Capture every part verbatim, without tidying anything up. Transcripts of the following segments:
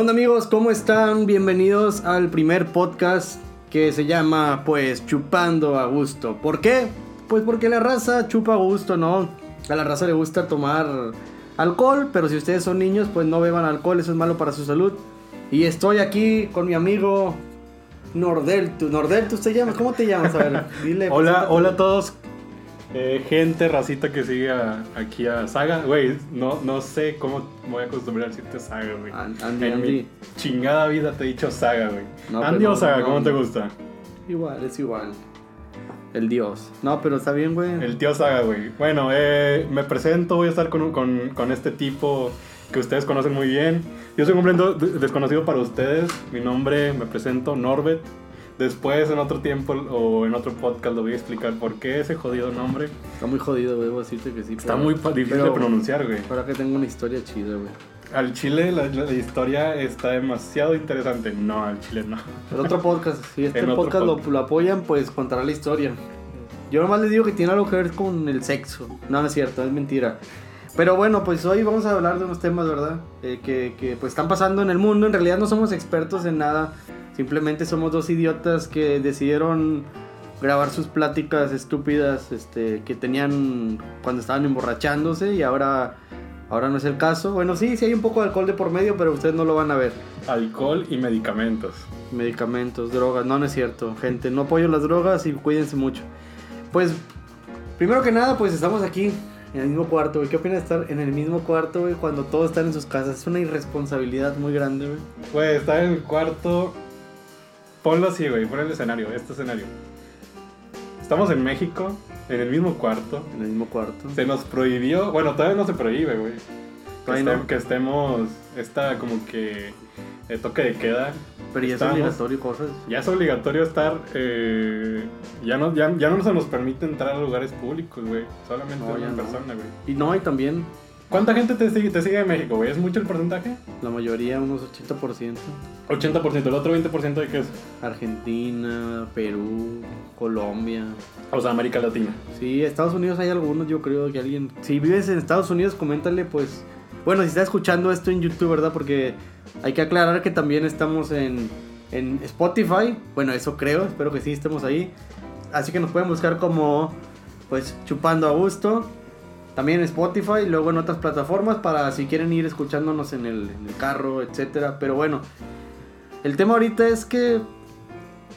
onda, amigos? ¿Cómo están? Bienvenidos al primer podcast que se llama, pues, Chupando a Gusto. ¿Por qué? Pues porque la raza chupa a gusto, ¿no? A la raza le gusta tomar alcohol, pero si ustedes son niños, pues no beban alcohol, eso es malo para su salud. Y estoy aquí con mi amigo Nordeltu. Nordeltu, ¿usted llama? ¿Cómo te llamas? A ver, dile. Hola, hola a todos. Eh, gente, racita que sigue a, aquí a Saga, güey, no, no sé cómo me voy a acostumbrar a decirte Saga, güey. Andy, en Andy. Mi chingada vida te he dicho Saga, güey. No, Andy o Saga, no, ¿cómo no, te gusta? Igual, es igual. El dios. No, pero está bien, güey. El tío Saga, güey. Bueno, eh, me presento, voy a estar con, con, con este tipo que ustedes conocen muy bien. Yo soy completo desconocido para ustedes. Mi nombre, me presento, Norbert. Después, en otro tiempo o en otro podcast, lo voy a explicar por qué ese jodido nombre. Está muy jodido, güey, voy a decirte que sí. Está pero, muy difícil pero, de pronunciar, güey. Para que tenga una historia chida, güey. Al chile la, la historia está demasiado interesante. No, al chile no. En otro podcast, si este podcast pod- lo, lo apoyan, pues contará la historia. Yo nomás les digo que tiene algo que ver con el sexo. No, no es cierto, es mentira. Pero bueno, pues hoy vamos a hablar de unos temas, ¿verdad? Eh, que, que pues están pasando en el mundo. En realidad no somos expertos en nada. Simplemente somos dos idiotas que decidieron grabar sus pláticas estúpidas este, que tenían cuando estaban emborrachándose y ahora, ahora no es el caso. Bueno, sí, sí hay un poco de alcohol de por medio, pero ustedes no lo van a ver. Alcohol y medicamentos. Medicamentos, drogas. No, no es cierto, gente. No apoyo las drogas y cuídense mucho. Pues, primero que nada, pues estamos aquí en el mismo cuarto, güey. ¿Qué opinas de estar en el mismo cuarto, güey, cuando todos están en sus casas? Es una irresponsabilidad muy grande, güey. Güey, estar en el cuarto... Ponlo así, güey, pon el escenario, este escenario. Estamos en México, en el mismo cuarto. En el mismo cuarto. Se nos prohibió, bueno, todavía no se prohíbe, güey. Que, estem- no. que estemos, esta como que eh, toque de queda. Pero ya Estamos, es obligatorio cosas. Ya es obligatorio estar, eh, ya, no, ya, ya no se nos permite entrar a lugares públicos, güey. Solamente no, una no. persona, güey. Y no, y también... ¿Cuánta gente te sigue, te sigue en México, güey? ¿Es mucho el porcentaje? La mayoría, unos ochenta por ciento. ochenta por ciento, ¿el otro veinte por ciento de qué es? Argentina, Perú, Colombia. O sea, América Latina. Sí, Estados Unidos hay algunos, yo creo que alguien... Si vives en Estados Unidos, coméntale, pues... Bueno, si estás escuchando esto en YouTube, ¿verdad? Porque hay que aclarar que también estamos en, en Spotify. Bueno, eso creo, espero que sí estemos ahí. Así que nos pueden buscar como, pues, Chupando a Gusto. También en Spotify, luego en otras plataformas para si quieren ir escuchándonos en el, en el carro, etcétera. Pero bueno, el tema ahorita es que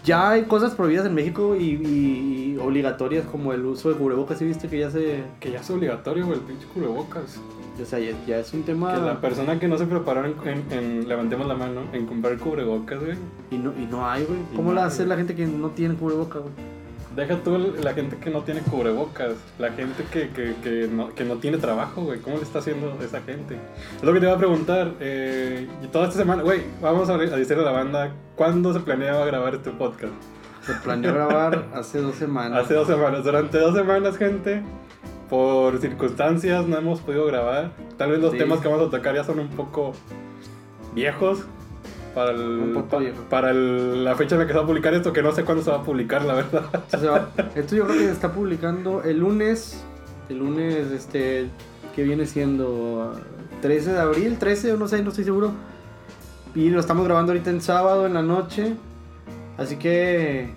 ya hay cosas prohibidas en México y, y, y obligatorias como el uso de cubrebocas. ¿Sí viste que ya se...? Que ya es obligatorio, güey, el pinche cubrebocas. O sea, ya, ya es un tema... Que la persona que no se preparó en... en, en levantemos la mano, en comprar cubrebocas, güey. Y no, y no hay, güey. ¿Cómo no la hace la gente que no tiene cubrebocas, güey? Deja tú la gente que no tiene cubrebocas, la gente que, que, que, no, que no tiene trabajo, güey. ¿Cómo le está haciendo esa gente? Es lo que te iba a preguntar. Eh, y toda esta semana, güey, vamos a, a decirle a la banda, ¿cuándo se planeaba grabar este podcast? Se planeó grabar hace dos semanas. Hace dos semanas. Durante dos semanas, gente, por circunstancias no hemos podido grabar. Tal vez los sí. temas que vamos a tocar ya son un poco viejos. Para, el, pa, para el, la fecha en la que se va a publicar esto, que no sé cuándo se va a publicar, la verdad. O sea, esto yo creo que se está publicando el lunes, el lunes este, que viene siendo trece de abril, trece o no sé, no estoy seguro. Y lo estamos grabando ahorita en sábado, en la noche. Así que,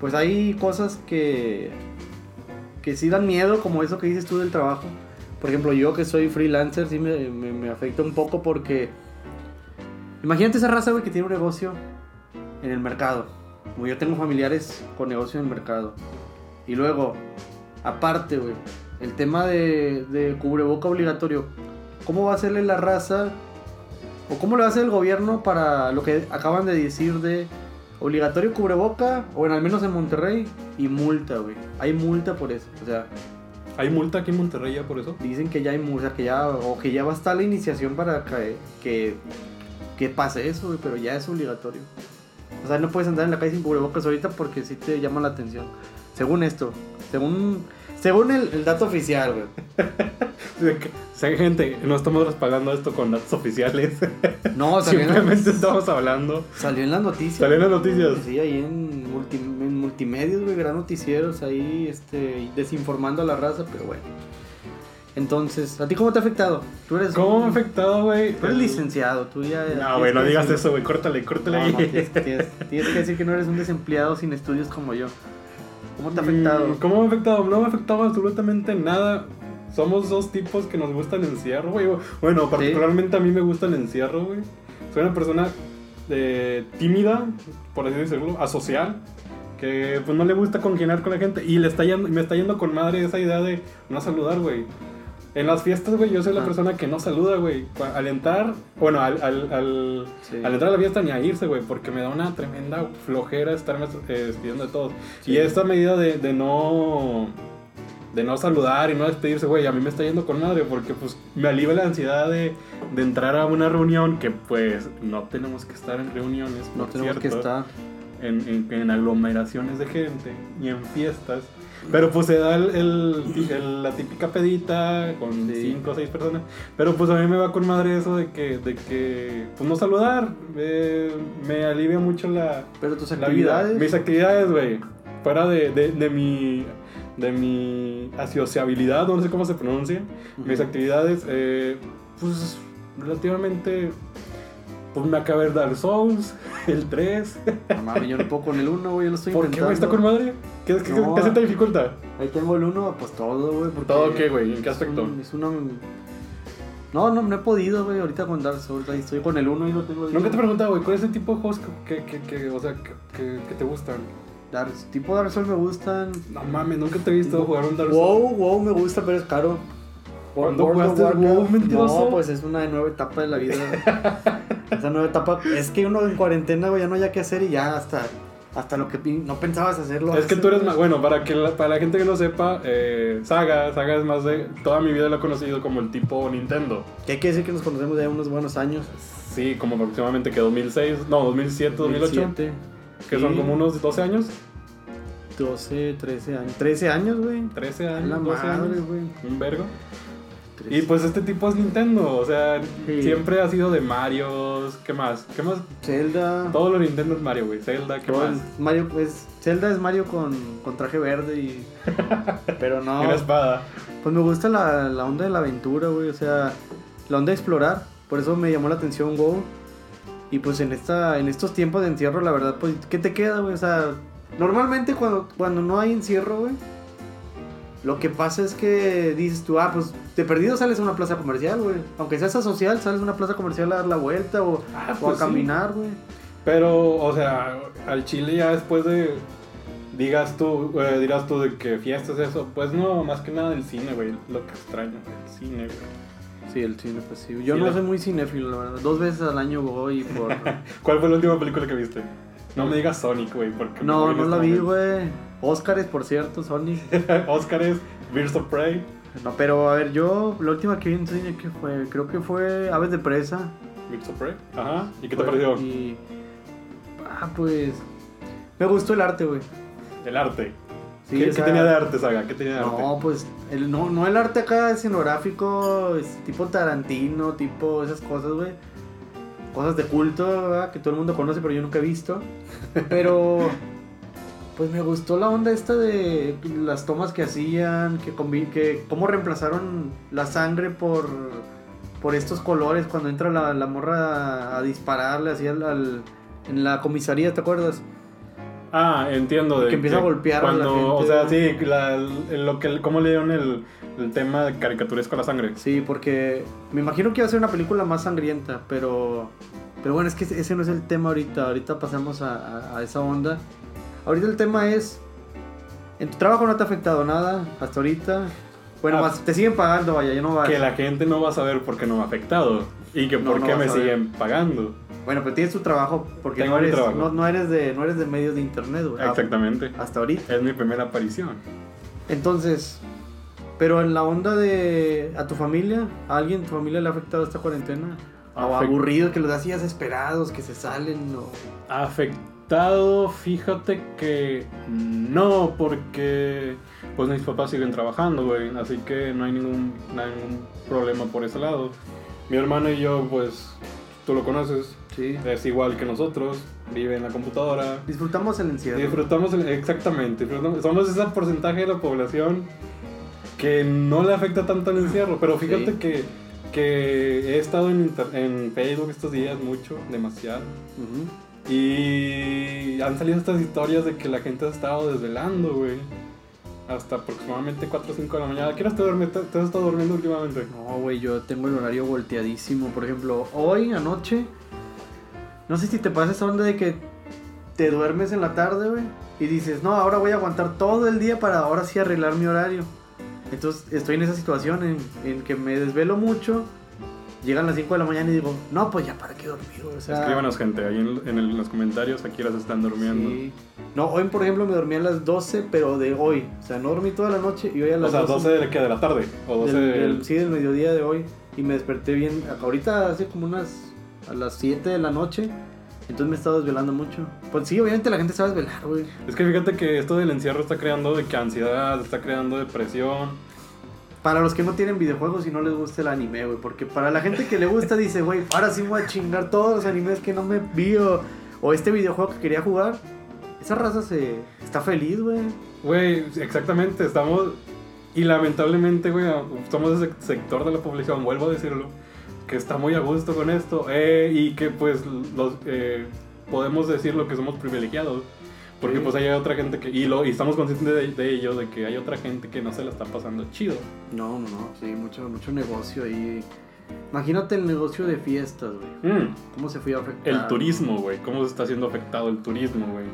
pues hay cosas que, que sí dan miedo, como eso que dices tú del trabajo. Por ejemplo, yo que soy freelancer, sí me, me, me afecta un poco porque... Imagínate esa raza, güey, que tiene un negocio en el mercado. Como yo tengo familiares con negocio en el mercado. Y luego, aparte, güey, el tema de, de cubreboca obligatorio. ¿Cómo va a hacerle la raza? ¿O cómo le va a hacer el gobierno para lo que acaban de decir de obligatorio cubreboca? O bueno, al menos en Monterrey. Y multa, güey. Hay multa por eso. O sea... ¿Hay multa aquí en Monterrey ya por eso? Dicen que ya hay multa, que ya... O que ya va a estar la iniciación para que... que que pase eso, güey, pero ya es obligatorio. O sea, no puedes andar en la calle sin cubrebocas ahorita porque sí te llama la atención. Según esto, según según el, el dato oficial, güey. O sea, gente, no estamos respaldando esto con datos oficiales. No, simplemente en, estamos hablando. Salió en las noticias. Salió en las noticias. Sí, ahí en, multi, en multimedios, güey, gran noticieros ahí este, desinformando a la raza, pero bueno. Entonces, ¿a ti cómo te ha afectado? ¿Tú eres ¿Cómo un... me ha afectado, güey? Tú eres licenciado, tú ya... No, güey, no digas decir... eso, güey, córtale, córtale. No, no, tienes, tienes, tienes que decir que no eres un desempleado sin estudios como yo. ¿Cómo te ha afectado? ¿Cómo me ha afectado? No me ha afectado absolutamente nada. Somos dos tipos que nos gusta el encierro, güey. Bueno, particularmente ¿sí? a mí me gusta el encierro, güey. Soy una persona eh, tímida, por así decirlo, asocial, que pues no le gusta congeniar con la gente. Y le está yendo, me está yendo con madre esa idea de no saludar, güey. En las fiestas, güey, yo soy la ah. persona que no saluda, güey. Al entrar, bueno, al, al, al, sí. al entrar a la fiesta ni a irse, güey, porque me da una tremenda flojera estarme eh, despidiendo de todos. Sí. Y esta medida de, de no... de no saludar y no despedirse, güey, a mí me está yendo con madre, porque pues me alivia la ansiedad de, de entrar a una reunión, que pues no tenemos que estar en reuniones, no tenemos cierto, que estar en, en, en aglomeraciones de gente y en fiestas, pero pues se da el, el, el, la típica pedita con cinco o seis personas, pero pues a mí me va con madre eso de que, de que pues no saludar, eh, me alivia mucho la... Pero tus actividades... Mis actividades, güey, fuera de, de, de mi... de mi asociabilidad, no sé cómo se pronuncia, uh-huh. mis actividades, eh, pues relativamente, pues me acabé de Dark Souls, el tres. No mames, yo no puedo con el uno, güey, yo lo estoy intentando. ¿Por qué, está con madre? ¿Qué, qué, no, qué, ¿Qué se te dificulta? Ahí tengo el uno, pues todo, güey. ¿Todo qué, güey? ¿En qué aspecto? Un, es una... No, no, no he podido, güey, ahorita con Dark Souls, ahí estoy con el uno y lo tengo... Nunca te he preguntado, güey, ¿cuál es el tipo de juegos que, que, que, que, o sea, que, que, que te gustan? Dar, tipo Dark Souls me gustan. No mames, nunca te he visto no. jugar un Dark Souls. Wow, wow, me gusta, pero es caro. ¿Cuándo jugaste WoW, mentiroso? No, pues es una nueva etapa de la vida. Esa nueva etapa, es que uno en cuarentena, güey, ya no haya que hacer y ya hasta hasta lo que no pensabas hacerlo. Es que tú eres más, bueno, para que la, para la gente que no sepa, eh, Saga, Saga es más de, toda mi vida lo he conocido como el tipo Nintendo. Que hay que decir que nos conocemos ya unos buenos años. Sí, como aproximadamente que dos mil seis, no, dos mil siete, dos mil ocho. dos mil siete. Que sí. Son como unos doce años. doce, trece años. trece años, güey. trece años, la doce madre, años, güey. Un vergo. trece. Y pues este tipo es Nintendo, o sea, sí. siempre ha sido de Marios, ¿qué más? ¿Qué más? Zelda. Todo lo Nintendo es Mario, güey. Zelda, ¿qué Todo más? Mario, pues, Zelda es Mario con, con traje verde y... Pero no. Y una espada. Pues me gusta la, la onda de la aventura, güey, o sea, la onda de explorar. Por eso me llamó la atención WoW. Y pues en esta en estos tiempos de encierro, la verdad, pues, ¿qué te queda, güey? O sea, normalmente cuando, cuando no hay encierro, güey, lo que pasa es que dices tú, ah, pues, de perdido sales a una plaza comercial, güey. Aunque seas asocial, sales a una plaza comercial a dar la vuelta o, ah, pues o a caminar, güey. Sí. Pero, o sea, al chile ya después de... Digas tú, eh, dirás tú de que fiestas eso. Pues no, más que nada el cine, güey. Lo que extraño, el cine, güey. Sí, el cine, pues sí. Yo sí, no la... soy muy cinéfilo, la verdad. Dos veces al año voy por... ¿Cuál fue la última película que viste? No me digas Sonic, güey, porque... No, no la vi, güey. Óscares, por cierto, Sonic. Óscares, Birds of Prey. No, pero a ver, yo... La última que vi en cine, ¿qué fue? Creo que fue Aves de Presa. Birds of Prey. Ajá. ¿Y qué te pues, pareció? Y... Ah, pues... Me gustó el arte, güey. ¿El arte? Sí, ¿Qué, o sea, ¿Qué tenía de arte, Saga? ¿Qué tenía de arte? No, pues... El, no, no el arte acá escenográfico, es tipo Tarantino, tipo esas cosas, güey. Cosas de culto, ¿verdad? Que todo el mundo conoce, pero yo nunca he visto. Pero, pues me gustó la onda esta de las tomas que hacían, que, combi- que cómo reemplazaron la sangre por, por estos colores. Cuando entra la, la morra a, a dispararle así al, al, en la comisaría, ¿te acuerdas? Ah, entiendo. De que empieza que a golpear cuando, a la gente. O sea, sí, la, lo que, cómo le dieron el, el tema de caricaturesco a la sangre. Sí, porque me imagino que iba a ser una película más sangrienta, pero pero bueno, es que ese no es el tema ahorita. Ahorita pasamos a, a, a esa onda. Ahorita el tema es, en tu trabajo no te ha afectado nada hasta ahorita. Bueno, ah, más, te siguen pagando, vaya, ya no va. Que la gente no va a saber por qué no me ha afectado y que por no, no qué me siguen pagando. Bueno, pero tienes tu trabajo porque no eres, trabajo. No, no eres de no eres de medios de internet, güey. Exactamente. Ah, hasta ahorita. Es mi primera aparición. Entonces, pero en la onda de a tu familia, ¿a alguien de tu familia le ha afectado esta cuarentena? Afect- o aburridos, que los hacías desesperados, que se salen o... Afectado, fíjate que no, porque pues mis papás siguen trabajando, güey, así que no hay ningún, no hay ningún problema por ese lado. Mi hermano y yo, pues, tú lo conoces. Sí. Es igual que nosotros, vive en la computadora. Disfrutamos el encierro. Disfrutamos, el, exactamente. Disfrutamos, somos ese porcentaje de la población que no le afecta tanto el encierro, pero fíjate sí. que, que he estado en, inter, en Facebook estos días mucho, demasiado, uh-huh. y han salido estas historias de que la gente ha estado desvelando, güey, hasta aproximadamente cuatro o cinco de la mañana. ¿Qué horas te duermes? ¿Te, te has estado durmiendo últimamente? No, güey, yo tengo el horario volteadísimo. Por ejemplo, hoy anoche, no sé si te pasa esa onda de que te duermes en la tarde, güey, y dices, no, ahora voy a aguantar todo el día para ahora sí arreglar mi horario. Entonces estoy en esa situación en, en que me desvelo mucho, llegan las cinco de la mañana y digo, no, pues ya para qué dormir, o sea... Escríbanos, gente, ahí en, en, el, en los comentarios a qué horas están durmiendo. Sí. No, hoy por ejemplo me dormí a las doce, pero de hoy, o sea, no dormí toda la noche y hoy a las doce... O sea, doce, doce de, ¿qué, de la tarde? O doce del, del... El, sí, del mediodía de hoy, y me desperté bien, ahorita hace como unas, a las siete de la noche... Entonces me he estado desvelando mucho. Pues sí, obviamente la gente se va a desvelar, güey. Es que fíjate que esto del encierro está creando de que ansiedad, está creando depresión. Para los que no tienen videojuegos y no les gusta el anime, güey. Porque para la gente que le gusta dice, güey, ahora sí voy a chingar todos los animes que no me vi. O, o este videojuego que quería jugar. Esa raza se está feliz, güey. Güey, exactamente. Estamos... Y lamentablemente, güey, somos ese sector de la población, vuelvo a decirlo, que está muy a gusto con esto, eh, y que pues los eh, podemos decir lo que somos privilegiados, porque sí. pues hay otra gente que y lo y estamos conscientes de, de ello, de que hay otra gente que no se la está pasando chido. No, no, no, sí, mucho mucho negocio ahí. Imagínate el negocio de fiestas, güey. Mm. ¿Cómo se fue afectado? El turismo, güey. ¿Cómo se está siendo afectado el turismo, güey?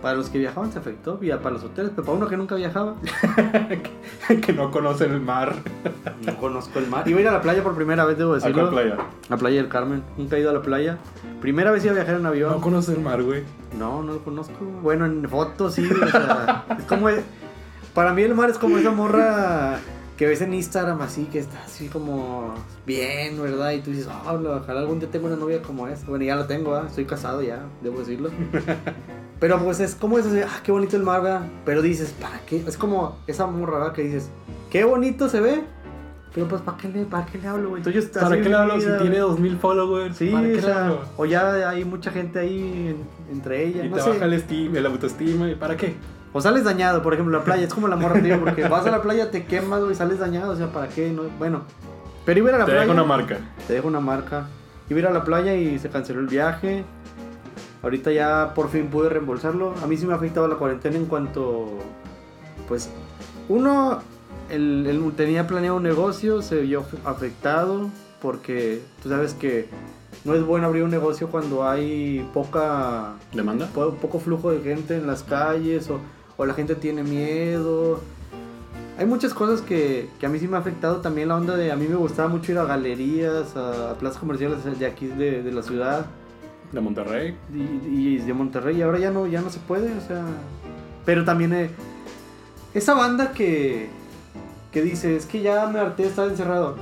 Para los que viajaban se afectó, para los hoteles, pero para uno que nunca viajaba. que, que no conoce el mar. No conozco el mar. Iba a ir a la playa por primera vez, debo decirlo. ¿A cuál playa? La playa del Carmen. Nunca he ido a la playa. Primera vez iba a viajar en avión. No conoce el mar, güey. No, no lo conozco. Bueno, en fotos sí, o sea, es como... El, para mí el mar es como esa morra que ves en Instagram así, que está así como bien, ¿verdad? Y tú dices, oh, ojalá algún día tengo una novia como esa. Bueno, ya la tengo, ¿verdad? Estoy casado ya, debo decirlo. Pero pues es como eso, ah, qué bonito el mar, ¿verdad? Pero dices, ¿para qué? Es como esa morra, ¿verdad? Que dices, qué bonito se ve, pero pues ¿para qué le, para qué le hablo, güey? Entonces, ¿para qué le hablo si tiene dos mil followers? Sí, ¿para qué le hablo? O ya hay mucha gente ahí en, entre ellas. Y no te sé. Baja el, estima, el autoestima, ¿y para qué? O sales dañado, por ejemplo, la playa, es como la morra, tío, porque vas a la playa, te quemas, güey, sales dañado, o sea, ¿para qué? No, bueno, pero iba a la playa. Te deja una marca. Te deja una marca. Iba a ir a la playa y se canceló el viaje. Ahorita ya por fin pude reembolsarlo. A mí sí me ha afectado la cuarentena en cuanto... Pues... Uno... Él, él tenía planeado un negocio. Se vio afectado. Porque... Tú sabes que... No es bueno abrir un negocio cuando hay poca... ¿Demanda? Po, poco flujo de gente en las calles. O, o la gente tiene miedo. Hay muchas cosas que, que a mí sí me ha afectado. También la onda de... A mí me gustaba mucho ir a galerías. A, a plazas comerciales de aquí de, de la ciudad. De Monterrey. Y, y de Monterrey. Y ahora ya no, ya no se puede, o sea... Pero también... Eh, esa banda que... Que dice, es que ya me harté de estar encerrado.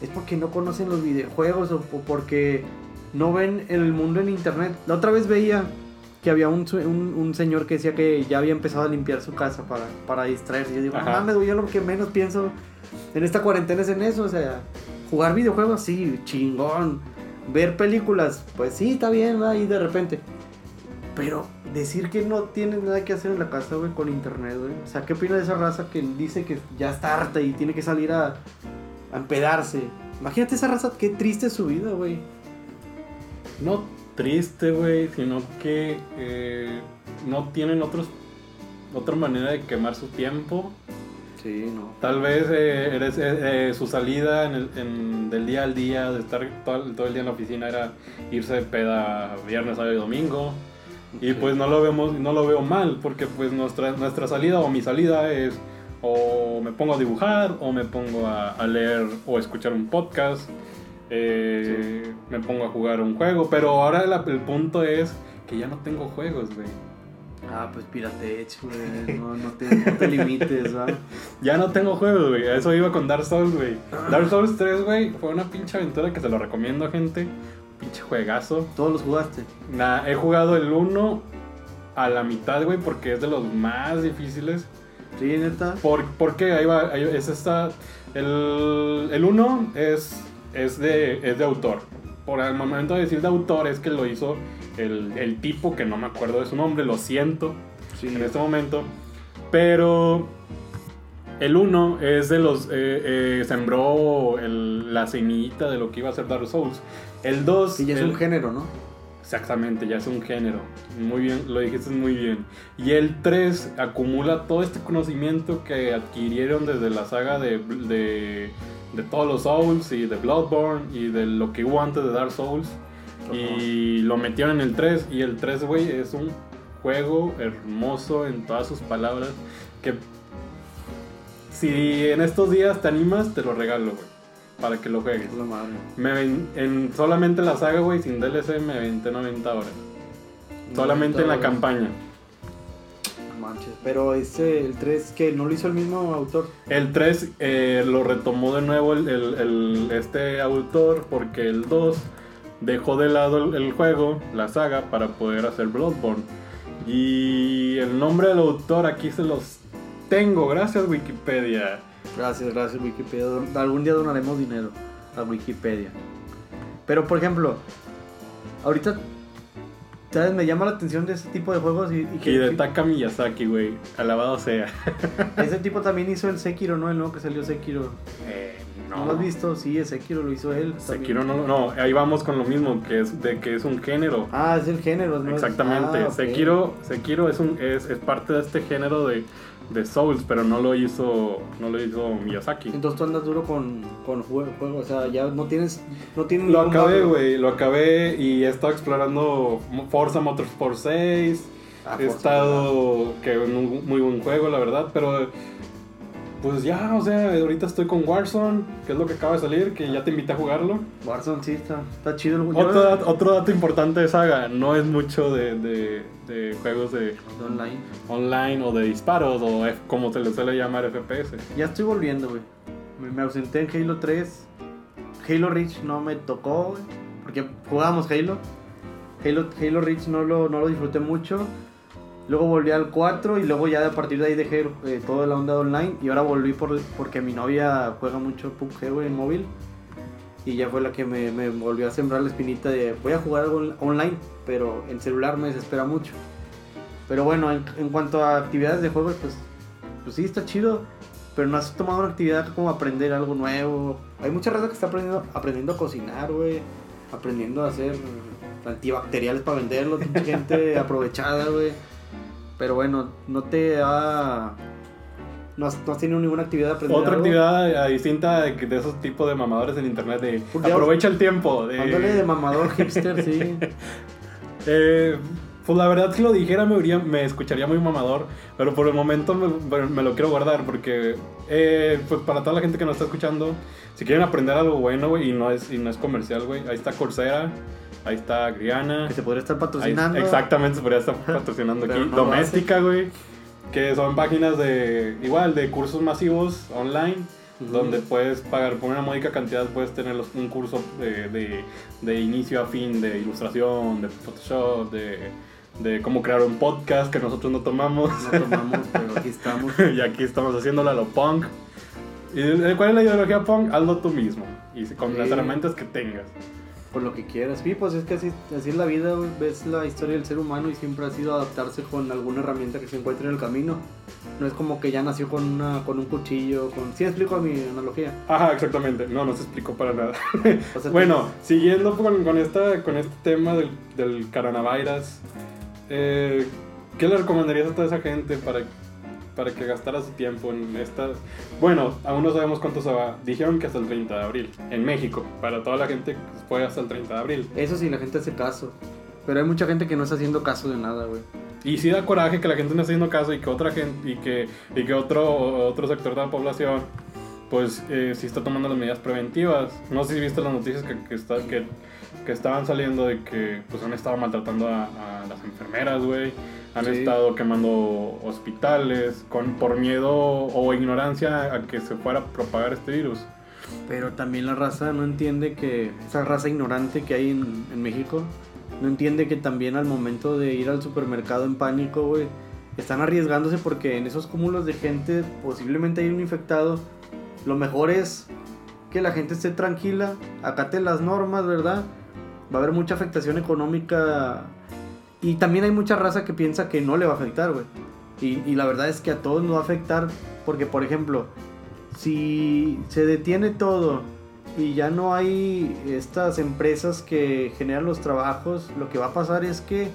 Es porque no conocen los videojuegos o, o porque no ven el mundo en internet. La otra vez veía que había un, un, un señor que decía que ya había empezado a limpiar su casa para, para distraerse. Yo digo, no mames, yo lo que menos pienso en esta cuarentena es en eso. O sea, jugar videojuegos, sí, chingón. Ver películas, pues sí, está bien, ¿verdad? Y de repente. Pero decir que no tienes nada que hacer en la casa, güey, con internet, güey. O sea, ¿qué opina de esa raza que dice que ya está harta y tiene que salir a, a empedarse? Imagínate esa raza, qué triste es su vida, güey. No triste, güey, sino que eh, no tienen otros, otra manera de quemar su tiempo. Sí, no. Tal vez eh, eres, eh, eh, su salida en el, en, del día al día, de estar todo, todo el día en la oficina, era irse de peda viernes, sábado y domingo. Okay. Y pues no lo vemos, no lo veo mal, porque pues nuestra, nuestra salida o mi salida es o me pongo a dibujar, o me pongo a, a leer o escuchar un podcast, eh, sí. me pongo a jugar un juego. Pero ahora la, el punto es que ya no tengo juegos, güey. Ah, pues pirateé, güey. No, no, te, no te limites, ¿verdad? Ya no tengo juegos, güey. Eso iba con Dark Souls, güey. Dark Souls tres, güey. Fue una pinche aventura que se lo recomiendo a gente. Pinche juegazo. ¿Todos los jugaste? Nah, he jugado el uno a la mitad, güey, porque es de los más difíciles. Sí, neta. ¿Por, por qué? Ahí va. Ahí, es esta. El, el uno es, es, de, es de autor. Por el momento de decir de autor es que lo hizo el, el tipo que no me acuerdo de su nombre, lo siento sí. en este momento. Pero El uno es de los... Eh, eh, sembró el, la semillita de lo que iba a ser Dark Souls. El dos... Y ya es el, un género, ¿no? Exactamente, ya es un género. Muy bien, lo dijiste muy bien. Y el tres acumula todo este conocimiento que adquirieron desde la saga de, de, de todos los Souls y de Bloodborne y de lo que hubo antes de Dark Souls. Uh-huh. Y lo metieron en el tres. Y el tres, güey, es un juego hermoso en todas sus palabras que... Si en estos días te animas, te lo regalo, güey, para que lo juegues. La madre. Me ven, en solamente la saga, güey, sin D L C, me aventé noventa horas. Solamente en la campaña. No manches, pero ese, el tres, ¿qué? ¿No lo hizo el mismo autor? El tres eh, lo retomó de nuevo el, el, el, este autor porque el dos dejó de lado el, el juego, la saga, para poder hacer Bloodborne. Y el nombre del autor aquí se los... Tengo, gracias Wikipedia. Gracias, gracias Wikipedia. Algún día donaremos dinero a Wikipedia. Pero por ejemplo, ahorita, ¿sabes? Me llama la atención de ese tipo de juegos. Y, y, que, y de Taka Miyazaki, güey. Alabado sea. Ese tipo también hizo el Sekiro, ¿no? El nuevo que salió Sekiro. Eh, no. ¿No lo has visto? Sí, el Sekiro lo hizo él. Sekiro también. no, no. Ahí vamos con lo mismo, que es de que es un género. Ah, es el género, ¿no? Exactamente. Ah, okay. Sekiro, Sekiro es, un, es, es parte de este género de... de Souls, pero no lo hizo no lo hizo Miyazaki. Entonces tú andas duro con, con juegos, o sea, ya no tienes no tienes Lo acabé, güey, lo acabé y he estado explorando Forza Motorsport seis. Ah, he Forza, estado verdad. Que un muy buen juego, la verdad, pero pues ya, o sea, ahorita estoy con Warzone, que es lo que acaba de salir, que ya te invité a jugarlo. Warzone sí está, está chido. El... Otro, dat- otro dato importante de Saga, no es mucho de, de, de juegos de online. online o de disparos o F- como se le suele llamar F P S. Ya estoy volviendo, güey. Me, me ausenté en Halo tres. Halo Reach no me tocó, güey, porque jugábamos Halo. Halo. Halo Reach no lo, no lo disfruté mucho. Luego volví al cuatro y luego ya a partir de ahí dejé eh, toda la onda online. Y ahora volví por, porque mi novia juega mucho P U B G, güey, en móvil. Y ya fue la que me, me volvió a sembrar la espinita de voy a jugar algo online, pero el celular me desespera mucho. Pero bueno, en, en cuanto a actividades de juego, pues, pues sí, está chido. Pero no has tomado una actividad como aprender algo nuevo. Hay mucha raza que está aprendiendo, aprendiendo a cocinar, güey. Aprendiendo a hacer antibacteriales para venderlo. Gente aprovechada, güey. Pero bueno, no te ha... No has, no has tenido ninguna actividad de aprender Otra algo? actividad distinta de, de esos tipos de mamadores en internet de... Porque aprovecha el tiempo. De... Ándale de mamador hipster, sí. Eh, pues la verdad, si lo dijera me, iría, me escucharía muy mamador. Pero por el momento me, me lo quiero guardar porque... Eh, pues para toda la gente que nos está escuchando, si quieren aprender algo bueno, güey, y no es, y no es comercial, güey, ahí está Coursera. Ahí está Griana. Que se podría estar patrocinando. Ahí, exactamente, se podría estar patrocinando aquí. No Doméstica, güey. Que son páginas de, igual, de cursos masivos online. Uh-huh. Donde puedes pagar por una módica cantidad, puedes tener los, un curso de, de, de inicio a fin, de ilustración, de Photoshop, de, de cómo crear un podcast que nosotros no tomamos. No tomamos, pero aquí estamos. Y aquí estamos haciéndolo a lo punk. ¿Y cuál es la ideología punk? Hazlo tú mismo. Y con sí. las herramientas que tengas. Por lo que quieras. Sí, pues es que así, así es la vida, wey. Ves la historia del ser humano y siempre ha sido adaptarse con alguna herramienta que se encuentre en el camino. No es como que ya nació con una con un cuchillo, con... ¿Sí explico mi analogía? Ajá, exactamente. No, no se explicó para nada. O sea, bueno, es... siguiendo con, con, esta, con este tema del, del coronavirus, eh, ¿qué le recomendarías a toda esa gente para, para que gastara su tiempo en estas...? Bueno, aún no sabemos cuánto se va. Dijeron que hasta el treinta de abril, en México. Para toda la gente fue hasta el treinta de abril. Eso sí, la gente hace caso. Pero hay mucha gente que no está haciendo caso de nada, güey. Y sí da coraje que la gente no esté haciendo caso y que otra gente, y que, y que otro, otro sector de la población, pues, eh, sí está tomando las medidas preventivas. No sé si viste las noticias que, que, está, que, que estaban saliendo de que, pues, han estado maltratando a, a las enfermeras, güey. Han sí. estado quemando hospitales con, por miedo o ignorancia a que se fuera a propagar este virus. Pero también la raza no entiende que... Esa raza ignorante que hay en, en México no entiende que también al momento de ir al supermercado en pánico, güey, están arriesgándose porque en esos cúmulos de gente posiblemente hay un infectado. Lo mejor es que la gente esté tranquila, acate las normas, ¿verdad? Va a haber mucha afectación económica... Y también hay mucha raza que piensa que no le va a afectar, güey. Y, y la verdad es que a todos nos va a afectar, porque por ejemplo, si se detiene todo y ya no hay estas empresas que generan los trabajos, lo que va a pasar es que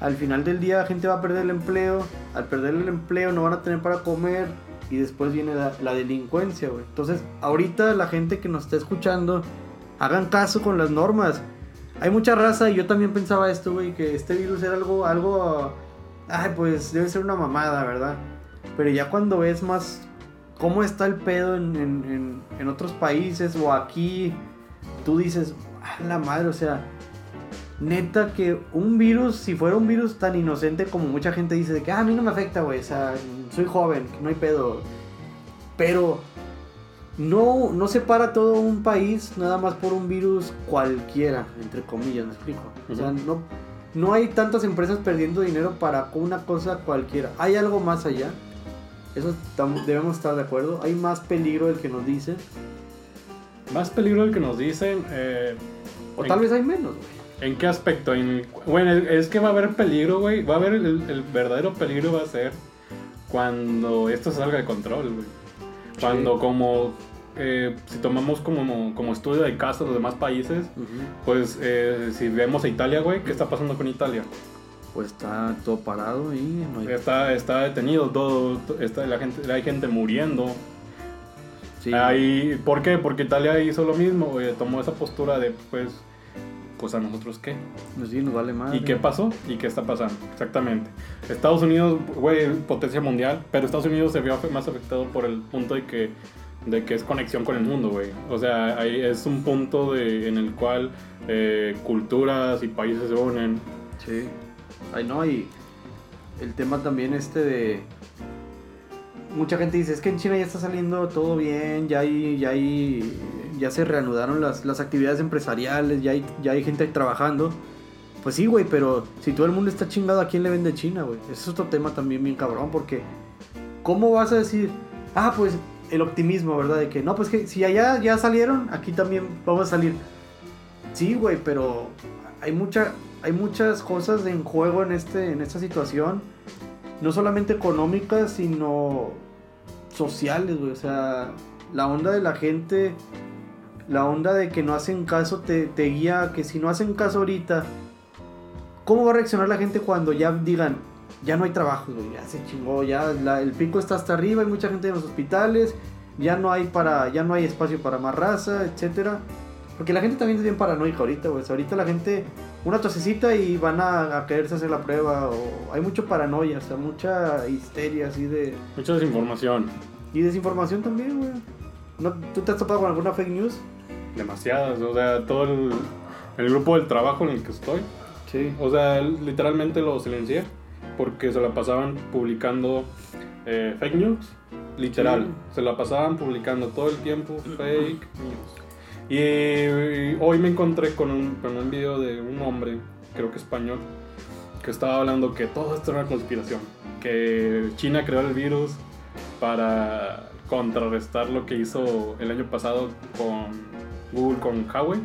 al final del día la gente va a perder el empleo, al perder el empleo no van a tener para comer, y después viene la, la delincuencia, güey. Entonces, ahorita la gente que nos está escuchando, hagan caso con las normas. Hay mucha raza, y yo también pensaba esto, güey, que este virus era algo, algo, ay, pues debe ser una mamada, ¿verdad? Pero ya cuando ves más cómo está el pedo en, en, en, en otros países o aquí, tú dices, a la madre, o sea, neta que un virus, si fuera un virus tan inocente como mucha gente dice, de que ah, a mí no me afecta, güey, o sea, soy joven, no hay pedo, pero no, no se para todo un país nada más por un virus cualquiera, entre comillas, ¿me explico? Uh-huh. O sea, no, no hay tantas empresas perdiendo dinero para una cosa cualquiera. Hay algo más allá. Eso tam- debemos estar de acuerdo. Hay más peligro del que nos dicen. Más peligro del que nos dicen. Eh, o en, tal vez hay menos, güey. ¿En qué aspecto? En, bueno, es que va a haber peligro, güey. Va a haber el, el verdadero peligro, va a ser cuando esto salga de control, güey. Cuando sí. como eh, si tomamos como, como estudio de casos de los demás países, uh-huh. pues eh, si vemos a Italia, güey, ¿qué está pasando con Italia? Pues está todo parado y no hay... está está detenido todo, está la gente, hay gente muriendo. Sí. Ahí, ¿por qué? Porque Italia hizo lo mismo, güey, tomó esa postura de pues pues a nosotros qué. Sí, nos vale madre. ¿Y qué pasó? ¿Y qué está pasando? Exactamente. Estados Unidos, güey, potencia mundial, pero Estados Unidos se vio más afectado por el punto de que, de que es conexión con el mundo, güey. O sea, hay, es un punto de, en el cual eh, culturas y países se unen. Sí. Ay, no, y el tema también este de... Mucha gente dice, es que en China ya está saliendo todo bien, ya hay... Ya hay ya se reanudaron las, las actividades empresariales, ya hay, ya hay gente ahí trabajando. Pues sí, güey, pero si todo el mundo está chingado, ¿a quién le vende China, güey? Ese es otro tema también bien cabrón, porque ¿cómo vas a decir? Ah, pues el optimismo, ¿verdad? De que no, pues que si allá ya salieron, aquí también vamos a salir. Sí, güey, pero hay, mucha, hay muchas cosas en juego en, este, en esta situación, no solamente económicas, sino sociales, güey. O sea, la onda de la gente... La onda de que no hacen caso te, te guía, que si no hacen caso ahorita, ¿cómo va a reaccionar la gente cuando ya digan, ya no hay trabajo, güey, ya se chingó, ya la, el pico está hasta arriba, hay mucha gente en los hospitales, ya no hay para, ya no hay espacio para más raza, etcétera? Porque la gente también es bien paranoica ahorita, güey. Ahorita la gente, una tosecita y van a, a quererse hacer la prueba, o hay mucho paranoia, o sea, mucha histeria así de... Mucha desinformación. Y desinformación también, güey. ¿No, ¿Tú te has topado con alguna fake news? Demasiadas, o sea, todo el, el grupo del trabajo en el que estoy, sí. O sea, literalmente lo silencié porque se la pasaban publicando eh, fake news, literal, sí. Se la pasaban publicando todo el tiempo fake news. Y, y hoy me encontré con un, con un video de un hombre, creo que español, que estaba hablando que todo esto era una conspiración, que China creó el virus para contrarrestar lo que hizo el año pasado con Google, con Huawei.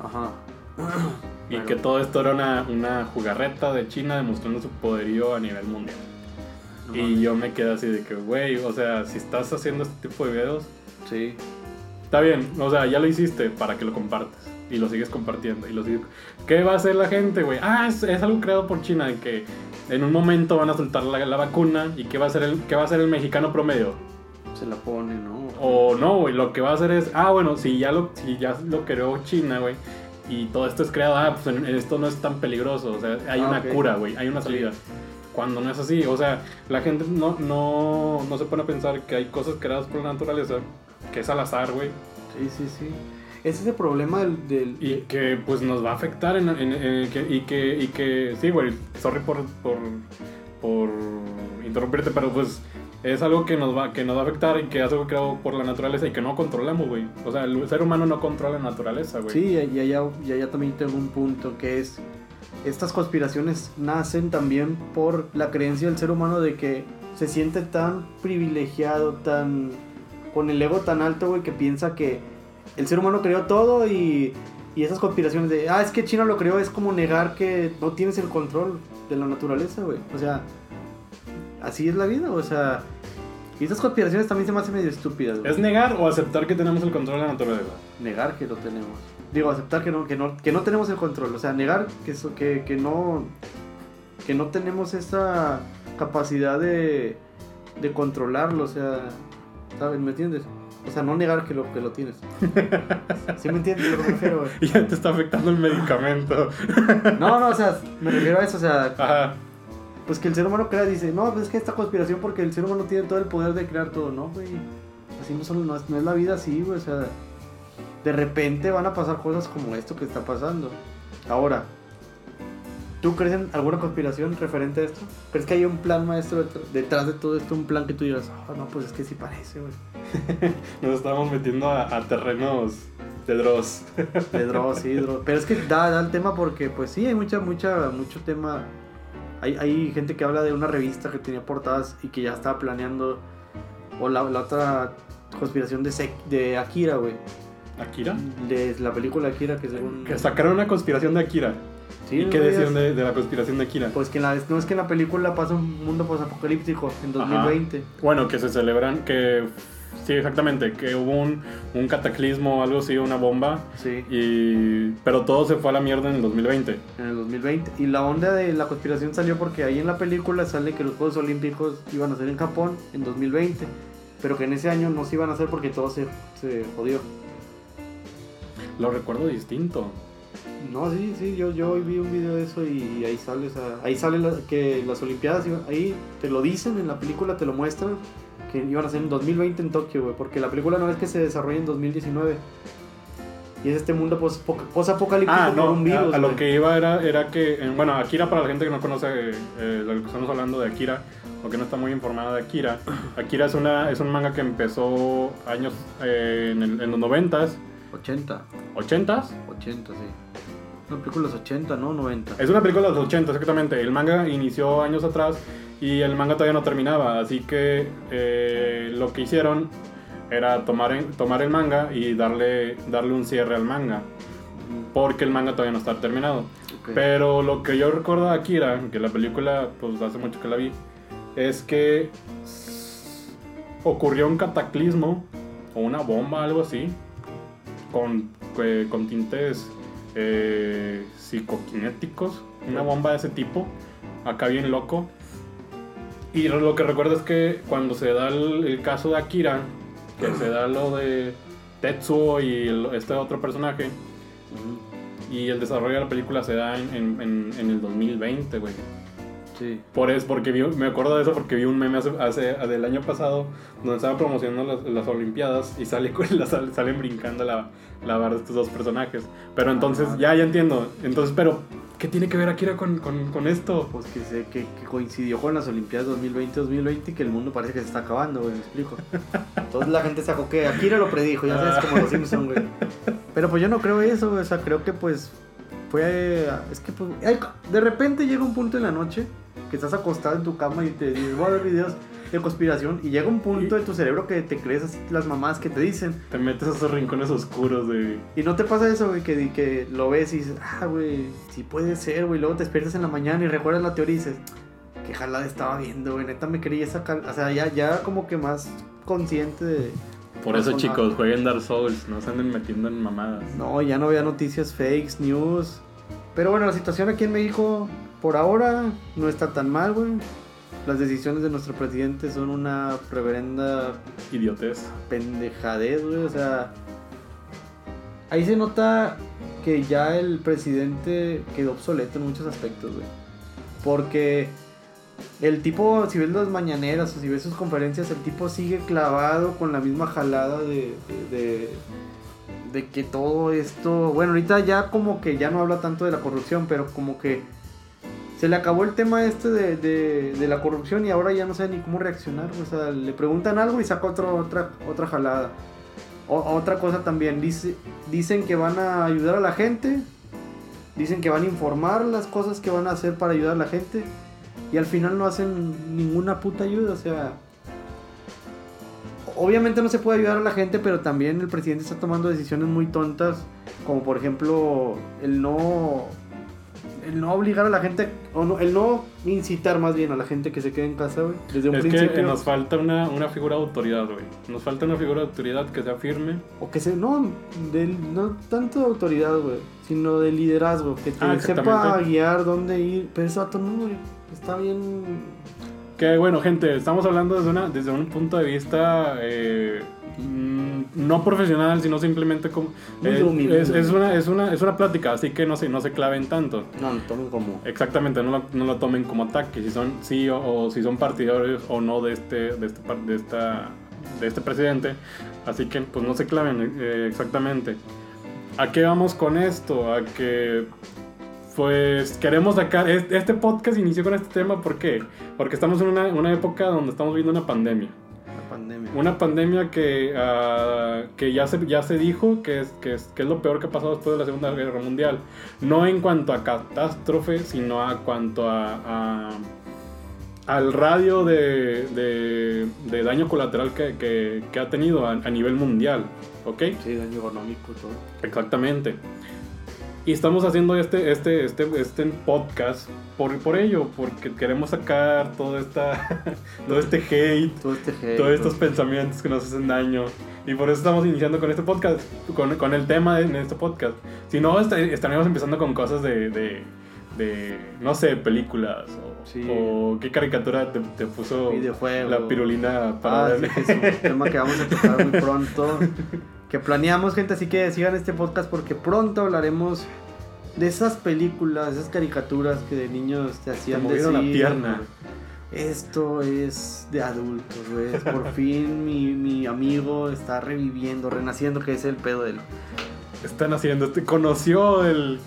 Ajá. Y bueno, que todo esto era una, una jugarreta de China demostrando su poderío a nivel mundial. No, y no, yo me quedé así de que, güey, o sea, si estás haciendo este tipo de videos, sí, está bien, o sea, ya lo hiciste para que lo compartas. Y lo sigues compartiendo. Y lo sigues... ¿Qué va a hacer la gente, güey? Ah, es, es algo creado por China, de que en un momento van a soltar la, la vacuna. ¿Y qué va a hacer el, qué va a hacer el mexicano promedio? Se la pone, ¿no? O no, güey, lo que va a hacer es, ah, bueno, si ya lo, si ya lo creó China, güey, y todo esto es creado, ah, pues esto no es tan peligroso, o sea, hay ah, una okay. cura, güey, hay una salida. Sí. Cuando no es así, o sea, la gente no, no, no se pone a pensar que hay cosas creadas por la naturaleza, que es al azar, güey. Sí, sí, sí. Ese es el problema del... del y que, pues, nos va a afectar en... en, en, en que, y, que, y que, sí, güey, sorry por, por, por interrumpirte, pero pues... Es algo que nos va que nos va a afectar y que es algo creado por la naturaleza y que no controlamos, güey. O sea, el ser humano no controla la naturaleza, güey. Sí, y allá, y allá también tengo un punto que es... Estas conspiraciones nacen también por la creencia del ser humano de que se siente tan privilegiado, tan... Con el ego tan alto, güey, que piensa que el ser humano creó todo y... Y esas conspiraciones de... Ah, es que China lo creó, es como negar que no tienes el control de la naturaleza, güey. O sea... así es la vida, o sea... Y esas conspiraciones también se me hacen medio estúpidas, güey. ¿Es negar o aceptar que tenemos el control de la naturaleza? Negar que lo tenemos. Digo, aceptar que no, que no, que no tenemos el control. O sea, negar que, so, que, que no... Que no tenemos esa capacidad de... De controlarlo, o sea... ¿Sabes? ¿Me entiendes? O sea, no negar que lo, que lo tienes. ¿Sí me entiendes lo que me refiero, güey? Ya te está afectando el medicamento. No, no, o sea, me refiero a eso, o sea... Ajá. Pues que el ser humano crea, dice, no, pues es que esta conspiración porque el ser humano tiene todo el poder de crear todo, ¿no, güey? Así no, solo, no, es, no es la vida así, güey, o sea, de repente van a pasar cosas como esto que está pasando. Ahora, ¿tú crees en alguna conspiración referente a esto? ¿Crees que hay un plan maestro detrás de todo esto, un plan que tú digas, oh, no, pues es que sí parece, güey? Nos estamos metiendo a, a terrenos de Dross. De Dross, sí, Dross. Pero es que da, da el tema porque, pues sí, hay mucha, mucha, mucho tema... Hay, hay gente que habla de una revista que tenía portadas y que ya estaba planeando. O la, la otra conspiración de, Sek, de Akira, güey. ¿Akira? De la película Akira que según... Que sacaron una conspiración de Akira. Sí, ¿y no qué decían de, de la conspiración de Akira? Pues que en la, no es que en la película pasa un mundo posapocalíptico en dos mil veinte. Ajá. Bueno, que se celebran, que... Sí, exactamente, que hubo un, un cataclismo, algo así, una bomba. Sí. Y, pero todo se fue a la mierda en el dos mil veinte. En el dos mil veinte. Y la onda de la conspiración salió porque ahí en la película sale que los Juegos Olímpicos iban a ser en Japón en dos mil veinte. Pero que en ese año no se iban a hacer porque todo se, se jodió. Lo recuerdo distinto. No, sí, sí, yo, yo vi un video de eso y ahí sale, o sea, ahí sale la, que las Olimpiadas, ahí te lo dicen en la película, te lo muestran. Que iban a ser en dos mil veinte en Tokio, güey, porque la película no es que se desarrolle en dos mil diecinueve. Y es este mundo posapocalíptico ah, no, con un virus. A, a lo que iba era, era que, eh, bueno, Akira, para la gente que no conoce eh, eh, lo que estamos hablando de Akira, o que no está muy informada de Akira, Akira es, una, es un manga que empezó años eh, en, el, en los noventas. ochenta. ¿ochenta? ochenta, sí. Una película de los ochenta, ¿no? noventa. Es una película de los ochenta, exactamente. El manga inició años atrás. Y el manga todavía no terminaba, así que eh, lo que hicieron era tomar, en, tomar el manga y darle, darle un cierre al manga, porque el manga todavía no está terminado. Okay. Pero lo que yo recuerdo de Akira, que la película pues hace mucho que la vi, es que ocurrió un cataclismo o una bomba, algo así, con, eh, con tintes eh, psicoquinéticos, una bomba de ese tipo, acá bien loco. Y lo que recuerdo es que cuando se da el, el caso de Akira, que se da lo de Tetsuo y el, este otro personaje, uh-huh. Y el desarrollo de la película se da en, en, en el dos mil veinte, güey. Sí. Por eso, porque vi, me acuerdo de eso porque vi un meme hace, hace del año pasado donde estaba promocionando las, las Olimpiadas y sale, la, salen brincando la, la barra de estos dos personajes. Pero entonces, ah, ya, ya entiendo. Entonces, pero, ¿qué tiene que ver Akira con, con, con esto? Pues que, se, que, que coincidió con las Olimpiadas dos mil veinte dos mil veinte y que el mundo parece que se está acabando, güey, me explico. Entonces la gente sacó que Akira lo predijo, ya sabes, como los Simpsons, güey. Pero pues yo no creo eso, güey, o sea, creo que pues fue... Es que pues, de repente llega un punto en la noche que estás acostado en tu cama y te dices, voy a ver videos de conspiración y llega un punto de tu cerebro que te crees así las mamás que te dicen. Te metes a esos rincones oscuros, güey. Y no te pasa eso, güey, que, que lo ves y dices, ah, güey, sí puede ser, güey. Luego te despiertas en la mañana y recuerdas la teoría y dices, qué jalada estaba viendo, güey, neta me quería sacar. O sea, ya, ya como que más consciente de... Por eso, chicos, jueguen Dark Souls, no se anden metiendo en mamadas. No, ya no había noticias fakes, news. Pero bueno, la situación aquí en México, por ahora, no está tan mal, güey. Las decisiones de nuestro presidente son una reverenda... Idiotez. Pendejadez, güey, o sea... Ahí se nota que ya el presidente quedó obsoleto en muchos aspectos, güey. Porque el tipo, si ves las mañaneras o si ves sus conferencias, el tipo sigue clavado con la misma jalada de... de, de de que todo esto... Bueno, ahorita ya como que ya no habla tanto de la corrupción, pero como que se le acabó el tema este de, de, de la corrupción y ahora ya no sé ni cómo reaccionar. O sea, le preguntan algo y saca otra otra otra jalada. O, otra cosa también, dice, dicen que van a ayudar a la gente, dicen que van a informar las cosas que van a hacer para ayudar a la gente y al final no hacen ninguna puta ayuda, o sea... Obviamente no se puede ayudar a la gente, pero también el presidente está tomando decisiones muy tontas, como por ejemplo el no el no obligar a la gente O no, el no incitar más bien a la gente que se quede en casa, güey. Desde un es principio. Es que nos falta una, una figura de autoridad, güey. Nos falta una figura de autoridad que sea firme. O que se... No, de, no tanto de autoridad, güey. Sino de liderazgo. Que te ah, sepa guiar dónde ir. Pero eso a todo el mundo, güey. Está bien... Que bueno, gente. Estamos hablando desde, una, desde un punto de vista... Eh, no profesional, sino simplemente como eh, es, es una es una es una plática, así que no se no se claven tanto. No lo tomen como exactamente, no lo, no lo tomen como ataque, si son sí o, o si son partidarios o no de este de este de esta de este presidente, así que pues no se claven eh, exactamente. ¿A qué vamos con esto? A que pues queremos sacar este podcast inició con este tema, ¿por qué? Porque estamos en una una época donde estamos viviendo una pandemia. Pandemia. Una pandemia que, uh, que ya, se, ya se dijo que es, que, es, que es lo peor que ha pasado después de la Segunda Guerra Mundial. No en cuanto a catástrofe, sino a cuanto a, a al radio de, de, de daño colateral que, que, que ha tenido a, a nivel mundial. ¿Ok? Sí, daño económico y todo. Exactamente. Y estamos haciendo este, este, este, este podcast por, por ello, porque queremos sacar todo, esta, todo este hate, todo este hate, todos estos pensamientos que nos hacen daño. Y por eso estamos iniciando con este podcast, con, con el tema de, en este podcast. Si no, est- estaríamos empezando con cosas de, de, de no sé, películas o, sí. o qué caricatura te, te puso la pirulina para... Ah, sí, es un tema que vamos a tocar muy pronto. Que planeamos, gente, así que sigan este podcast porque pronto hablaremos de esas películas, esas caricaturas que de niños te hacían decir... Te movieron la pierna. Esto es de adultos, güey. Por fin mi, mi amigo está reviviendo, renaciendo, que es el pedo del... Están haciendo, te conoció el...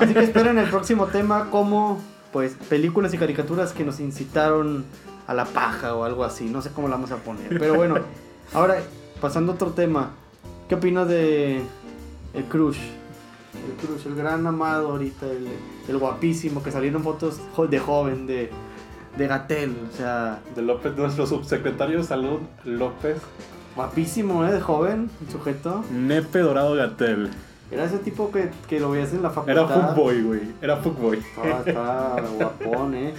Así que esperen el próximo tema como, pues, películas y caricaturas que nos incitaron a la paja o algo así. No sé cómo la vamos a poner, pero bueno. Ahora, pasando a otro tema... ¿Qué opinas de el crush? El crush, el gran amado ahorita, el, el guapísimo, que salieron fotos de joven, de, de Gatell, o sea... De López, nuestro subsecretario de salud, López. Guapísimo, ¿eh? De joven, el sujeto. Nepe dorado Gatell. Era ese tipo que, que lo veías en la facultad. Era fuckboy, güey. Era fuckboy. Ah, está guapón, ¿eh?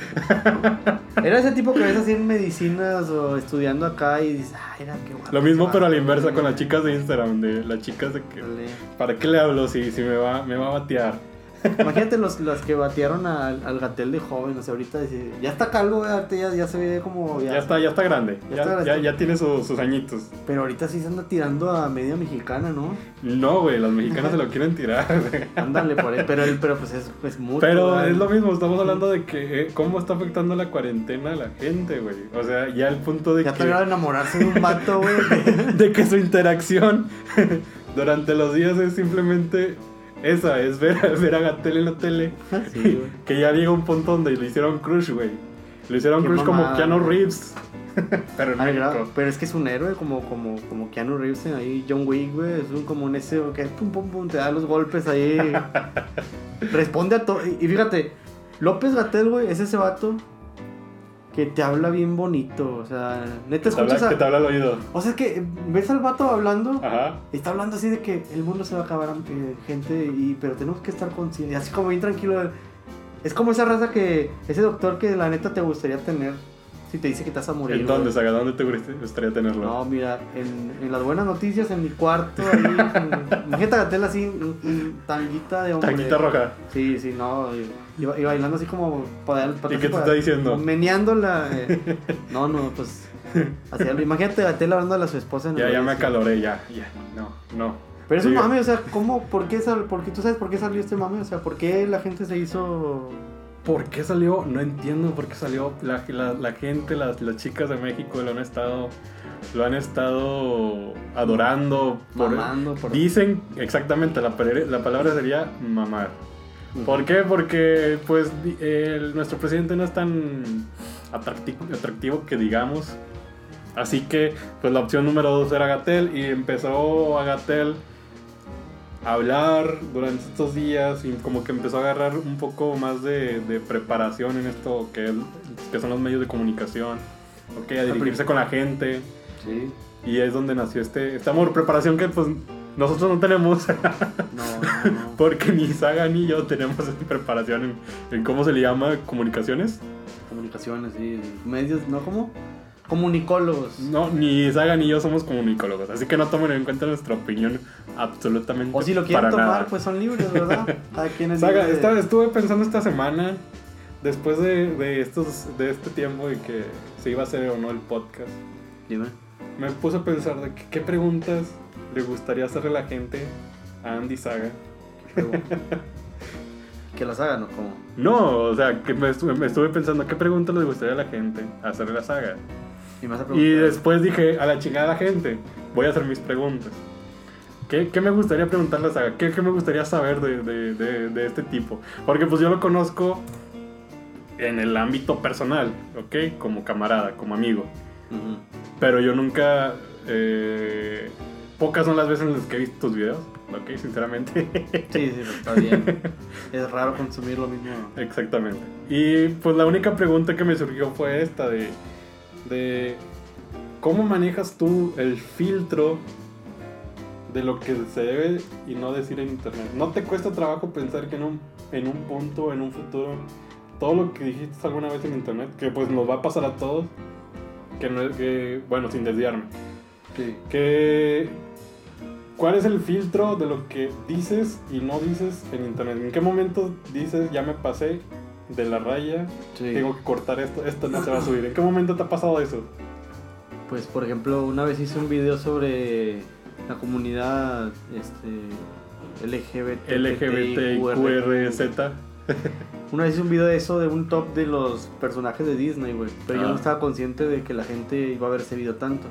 Era ese tipo que ves así en medicinas o estudiando acá y dices, ah, era qué guapo. Lo mismo, pero a la inversa, con las chicas de Instagram, de las chicas de que... Dale. ¿Para qué le hablo si, si me, va, me va a batear? Imagínate los, los que batearon al, al Gatell de joven, o sea, ahorita dice, ya está calvo, ya, ya se ve como... Ya, ya está, ya está grande, ya, ya, está, ya, ya tiene su, sus añitos. Pero ahorita sí se anda tirando a media mexicana, ¿no? No, güey, las mexicanas se lo quieren tirar. Ándale, por ahí, pero, pero pues es, es mucho. Pero ¿verdad? Es lo mismo, estamos hablando de que eh, cómo está afectando la cuarentena a la gente, güey. O sea, ya el punto de ya que... Ya está enamorarse de un vato, güey. De que su interacción durante los días es simplemente... Esa es ver, ver a Gatell en la tele. Sí, que ya llega un punto donde le hicieron crush, güey. Le hicieron qué crush mamada, como Keanu Reeves. Pero en México. Pero es que es un héroe como, como, como Keanu Reeves en ahí. John Wick, güey. Es un, como un ese que pum, pum, pum, te da los golpes ahí. Responde a todo. Y fíjate, López Gatell, güey, es ese vato que te habla bien bonito, o sea, neta escuchas a... Que te habla al oído. O sea, es que ves al vato hablando, ajá, está hablando así de que el mundo se va a acabar, eh, gente, y pero tenemos que estar conscientes, así como bien tranquilo. Es como esa raza que, ese doctor que la neta te gustaría tener, si te dice que te vas a morir. ¿En dónde, Saga? ¿Dónde te gustaría tenerlo? No, mira, en, en las buenas noticias, en mi cuarto, ahí, imagínate a Gatell así, tanguita de hombre. Tanguita roja. Sí, sí, no, y, y bailando así como para... para ¿y qué te para, está diciendo? Meneándola. Eh. No, no, pues, así, imagínate a Gatell hablando a la su esposa. En ya, ya me acaloré, ya, ya, no, no. Pero es un mame, o sea, ¿cómo? ¿Por qué sal, porque, ¿tú sabes por qué salió este mame? O sea, ¿por qué la gente se hizo...? ¿Por qué salió? No entiendo por qué salió. La, la, la gente, las, las chicas de México lo han estado, lo han estado adorando. Por, mamando. Por... Dicen, exactamente, la, la palabra sería mamar. Uh-huh. ¿Por qué? Porque pues el, nuestro presidente no es tan atractivo, atractivo que digamos. Así que pues la opción número dos era Gatell y empezó a Gatell hablar durante estos días y como que empezó a agarrar un poco más de, de preparación en esto que, es, que son los medios de comunicación, okay, a dirigirse con la gente, sí, y es donde nació este, este amor, preparación que pues Nosotros no tenemos. No, no, no. Porque ni Saga ni yo tenemos preparación en, en cómo se le llama, comunicaciones. Comunicaciones, sí. Medios, ¿no? ¿Cómo? Comunicólogos. No, ni Saga ni yo somos comunicólogos. Así que no tomen en cuenta nuestra opinión absolutamente. O si lo quieren tomar, nada. Pues son libres, ¿verdad? Cada quien es Saga, libre de... esta, estuve pensando esta semana, después de, de, estos, de este tiempo, de que se iba a hacer o no el podcast. Dime. Me puse a pensar de que, qué preguntas le gustaría hacerle a la gente a Andy Saga. ¿Que las hagan o cómo? No, o sea, que me estuve, me estuve pensando qué preguntas les gustaría a la gente hacerle a la Saga. Y, me y después dije, a la chingada gente, voy a hacer mis preguntas. ¿Qué, qué me gustaría preguntarle a Saga? ¿Qué, qué me gustaría saber de, de, de, de este tipo? Porque pues yo lo conozco en el ámbito personal, ¿ok? Como camarada, como amigo. Uh-huh. Pero yo nunca... Eh, pocas son las veces en las que he visto tus videos, ¿ok? Sinceramente. Sí, sí, está bien. Es raro consumir lo mismo. Exactamente. Y pues la única pregunta que me surgió fue esta de... de ¿cómo manejas tú el filtro de lo que se debe y no decir en internet? ¿No te cuesta trabajo pensar que en un, en un punto, en un futuro, todo lo que dijiste alguna vez en internet, que pues nos va a pasar a todos, que no es que, bueno, sin desviarme, sí, que ¿cuál es el filtro de lo que dices y no dices en internet? ¿En qué momento dices, ya me pasé de la raya, sí, tengo que cortar esto, esto no se va a subir? ¿En qué momento te ha pasado eso? Pues, por ejemplo, una vez hice un video sobre la comunidad este, L G B T, L G B T Q R Z. Una vez hice un video de eso, de un top de los personajes de Disney, güey. Pero ah. yo no estaba consciente de que la gente iba a ver ese video tanto.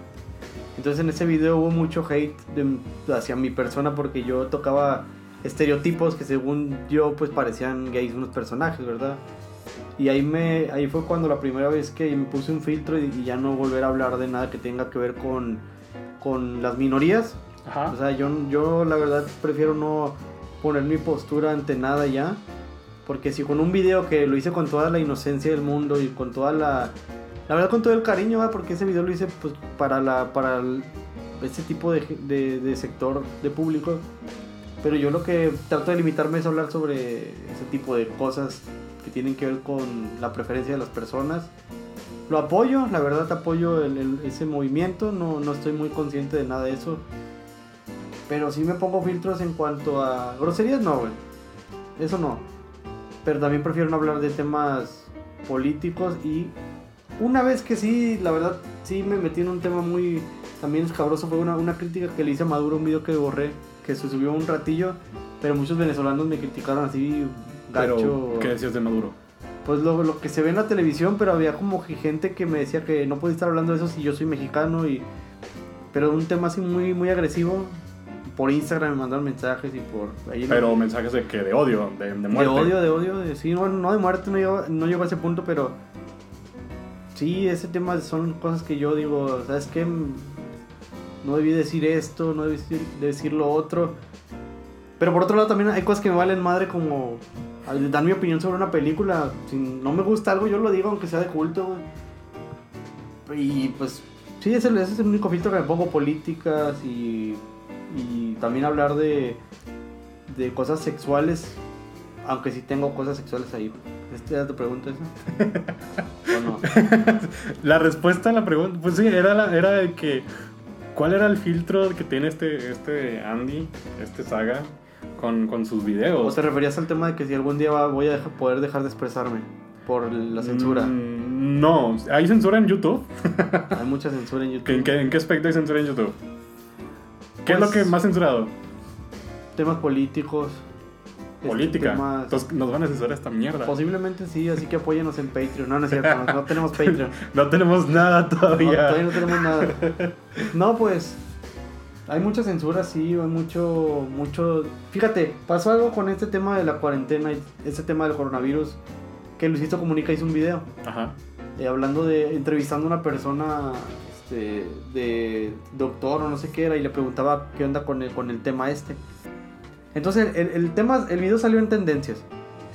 Entonces en ese video hubo mucho hate de, hacia mi persona, porque yo tocaba estereotipos que según yo pues parecían gays unos personajes, ¿verdad? Y ahí me ahí fue cuando la primera vez que me puse un filtro y, y ya no volver a hablar de nada que tenga que ver con, con las minorías. Ajá. O sea, yo, yo la verdad prefiero no poner mi postura ante nada ya. Porque si con un video que lo hice con toda la inocencia del mundo y con toda la... La verdad, con todo el cariño, ¿verdad? Porque ese video lo hice pues, para la para el, ese tipo de, de, de sector de público. Pero yo lo que trato de limitarme es hablar sobre ese tipo de cosas que tienen que ver con la preferencia de las personas. Lo apoyo, la verdad apoyo el, el, ese movimiento. No, no estoy muy consciente de nada de eso. Pero sí me pongo filtros en cuanto a... groserías no, güey. Eso no. Pero también prefiero no hablar de temas políticos. Y una vez que sí, la verdad, sí me metí en un tema muy también escabroso. Fue una, una crítica que le hice a Maduro, un video que borré, que se subió un ratillo, pero muchos venezolanos me criticaron así, gacho. ¿Pero qué decías de Maduro? Pues lo, lo que se ve en la televisión, pero había como gente que me decía que no podía estar hablando de eso si yo soy mexicano. Y pero un tema así muy, muy agresivo. Por Instagram me mandaron mensajes y por... ahí pero me... mensajes de que de odio, de, de muerte. De odio, de odio, de, sí, no, no de muerte, no llegó, no llegó a ese punto, pero... Sí, ese tema son cosas que yo digo, ¿sabes qué? No debí decir esto, no debí decir, decir lo otro. Pero por otro lado también hay cosas que me valen madre, como... dar mi opinión sobre una película. Si no me gusta algo, yo lo digo, aunque sea de culto. Y pues... sí, ese, ese es el único filtro que me pongo, políticas y... y también hablar de de cosas sexuales, aunque sí tengo cosas sexuales ahí. ¿Este era tu pregunta esa? ¿O no? La respuesta a la pregunta, pues sí, era la, era de que ¿cuál era el filtro que tiene este este Andy, este Saga con, con sus videos? ¿O te referías al tema de que si algún día voy a dejar, poder dejar de expresarme por la censura? Mm, no, hay censura en YouTube. Hay mucha censura en YouTube. ¿En qué, en qué aspecto hay censura en YouTube? ¿Qué pues, es lo que más censurado? Temas políticos. Política. Este, temas... Entonces nos van a censurar esta mierda. Posiblemente sí, así que apóyenos en Patreon. No, no es cierto, no, no tenemos Patreon. No tenemos nada todavía. No, todavía no tenemos nada. No, pues, hay mucha censura, sí, hay mucho, mucho... Fíjate, pasó algo con este tema de la cuarentena y este tema del coronavirus, que Luisito Comunica hizo un video. Ajá. Eh, hablando de... entrevistando a una persona... De, de doctor o no sé qué era, y le preguntaba qué onda con el, con el tema este. Entonces el, el tema, el video salió en tendencias.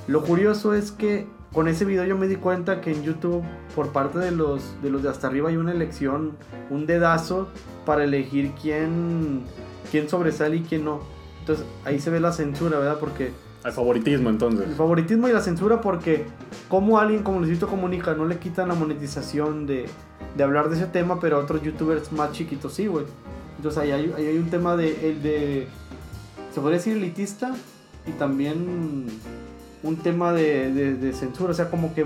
Lo curioso es que con ese video yo me di cuenta que en YouTube por parte de los de los de hasta arriba hay una elección, un dedazo para elegir quién quién sobresale y quién no. Entonces ahí se ve la censura, ¿verdad? Porque el favoritismo, entonces. El favoritismo y la censura, porque como alguien como Luisito Comunica no le quitan la monetización de, de hablar de ese tema, pero a otros youtubers más chiquitos sí, güey. Entonces ahí hay, ahí hay un tema de, el de, se podría decir elitista, y también un tema de, de, de censura. O sea, como que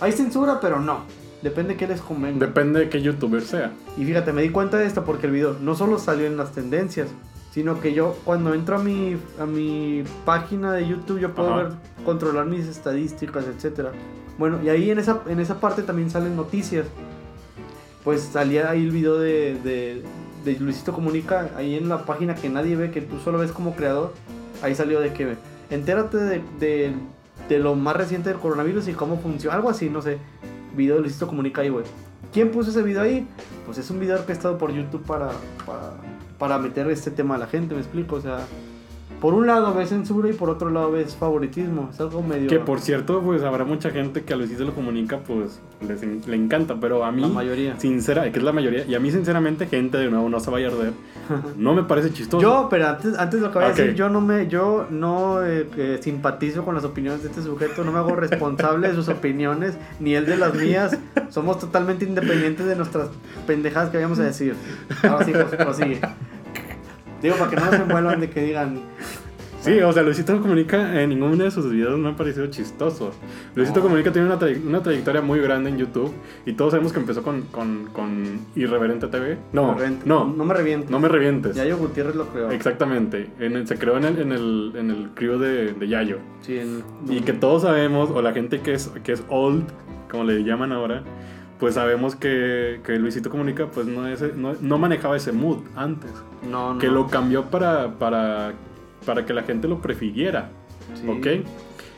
hay censura, pero no. Depende de qué les convenga. Depende de qué youtuber sea. Y fíjate, me di cuenta de esto porque el video no solo salió en las tendencias, sino que yo cuando entro a mi, a mi página de YouTube, yo puedo ver, controlar mis estadísticas, etcétera. Bueno, y ahí en esa, en esa parte también salen noticias. Pues salía ahí el video de, de, de Luisito Comunica, ahí en la página que nadie ve, que tú solo ves como creador. Ahí salió de que entérate de, de, de lo más reciente del coronavirus y cómo funciona, algo así, no sé. Video de Luisito Comunica ahí, güey. ¿Quién puso ese video ahí? Pues es un video orquestado por YouTube para, para, para meter este tema a la gente, ¿me explico? O sea, por un lado ves censura y por otro lado ves favoritismo. Es algo medio... Que por cierto, pues habrá mucha gente que a Luisito lo Comunica, pues les, le encanta, pero a mí... La mayoría. Sincera, que es la mayoría. Y a mí, sinceramente, gente, de nuevo, no se vaya a arder, no me parece chistoso. Yo, pero antes, antes lo que voy a okay. decir, yo no, me, yo no eh, eh, simpatizo con las opiniones de este sujeto, no me hago responsable de sus opiniones, ni él de las mías. Somos totalmente independientes de nuestras pendejadas que vayamos a decir. Ahora sí, pues, prosigue. Digo, para que no se envuelvan de que digan... Sí, o sea, Luisito Comunica en ninguno de sus videos me ha parecido chistoso. Luisito oh. Comunica tiene una, tray- una trayectoria muy grande en YouTube. Y todos sabemos que empezó con, con, con Irreverente T V. No, no, no me revientes. No me revientes. Yayo Gutiérrez lo creó. Exactamente. En el, se creó en el, en el, en el crew de, de Yayo. Sí. En, y en... que todos sabemos, o la gente que es, que es old, como le llaman ahora, pues sabemos que, que Luisito Comunica pues no, ese, no, no manejaba ese mood antes. No, no. Que lo cambió para... para para que la gente lo prefiriera, sí. ¿Ok?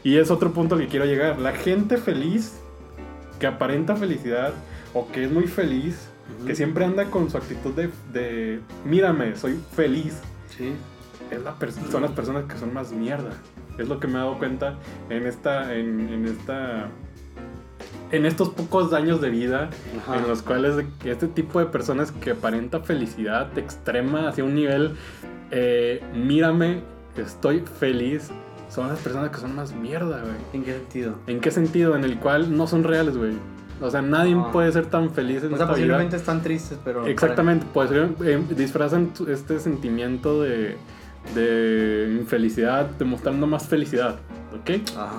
Y es otro punto al que quiero llegar. La gente feliz, que aparenta felicidad, o que es muy feliz, uh-huh. que siempre anda con su actitud de, de mírame, soy feliz. Sí. Es la pers- son las personas que son más mierda. Es lo que me he dado cuenta en esta, en, en esta, en estos pocos años de vida, uh-huh. en los cuales este tipo de personas que aparenta felicidad extrema hacia un nivel, eh, mírame, estoy feliz, son las personas que son más mierda, güey. ¿En qué sentido? ¿En qué sentido? En el cual no son reales, güey. O sea, nadie no. puede ser tan feliz en o esta vida. O sea, posiblemente están tristes, pero... Exactamente, pues eh, disfrazan este sentimiento de, de infelicidad, demostrando más felicidad, ¿ok? Ajá.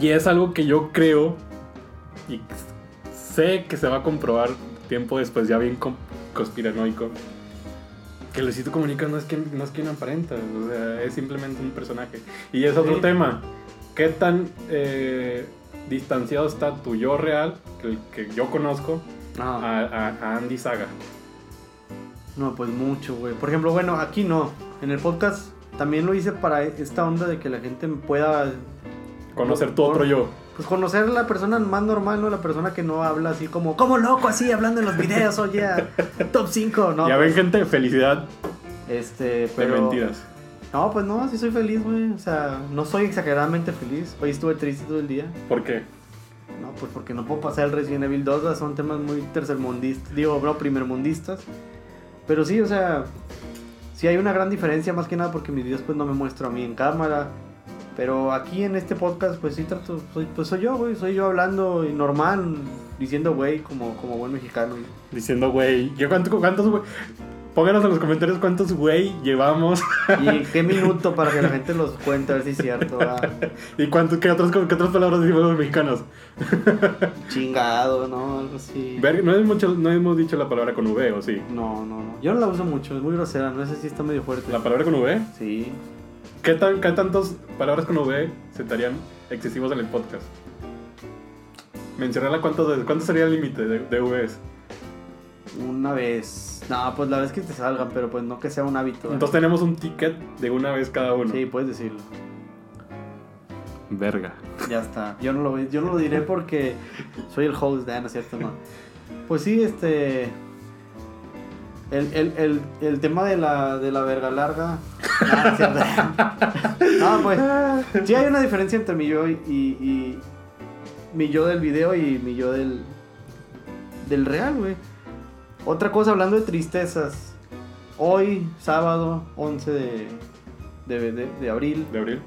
Y es algo que yo creo y sé que se va a comprobar tiempo después, ya bien conspiranoico, que Luisito Comunica no es quien, no es quien aparenta, o sea, es simplemente un personaje. Y es otro sí. tema, ¿qué tan eh, distanciado está tu yo real, el que yo conozco, ah. a, a, a Andy Saga? No, pues mucho, güey. Por ejemplo, bueno, aquí no, en el podcast también lo hice para esta onda de que la gente pueda... Conocer tu otro yo. Pues conocer la persona más normal, ¿no? La persona que no habla así como, como loco, así, hablando en los videos, oye, top cinco, ¿no? Ya ven, gente, felicidad. Este, pero... De mentiras. No, pues no, sí soy feliz, güey. O sea, no soy exageradamente feliz. Hoy estuve triste todo el día. ¿Por qué? No, pues porque no puedo pasar el Resident Evil dos, son temas muy tercermundistas, digo, no, primermundistas. Pero sí, o sea, sí hay una gran diferencia, más que nada porque mis videos pues no me muestro a mí en cámara. Pero aquí en este podcast, pues sí trato, soy, pues soy yo, güey, soy yo hablando y normal, diciendo güey, como, como buen mexicano. Güey. Diciendo güey, yo cuánto, cuántos güey, pónganos en los comentarios cuántos güey llevamos. Y qué minuto para que la gente los cuente, a ver si es cierto. ¿Verdad? Y cuántos, qué, otros, qué otras palabras decimos los mexicanos. Chingado, no, algo así. Ver, no, es mucho, no hemos dicho la palabra con V, ¿o sí? No, no, no, yo no la uso mucho, es muy grosera, no sé si está medio fuerte. ¿La palabra con V? Sí. ¿Qué, tan, ¿Qué tantas palabras con V se estarían excesivos en el podcast? Mencionarla cuántas veces. ¿Cuánto sería el límite de, de Vs? Una vez. No, pues la vez que te salgan, pero pues no que sea un hábito. ¿Eh? Entonces tenemos un ticket de una vez cada uno. Sí, puedes decirlo. Verga. Ya está. Yo no lo, yo no lo diré porque soy el host, ¿no es cierto? No. Pues sí, este... El, el, el, el tema de la, de la verga larga. No, pues sí hay una diferencia entre mi yo y, y, y mi yo del video y mi yo del del real, güey. Otra cosa, hablando de tristezas, hoy, sábado, once de, de, de, de abril. ¿De abril?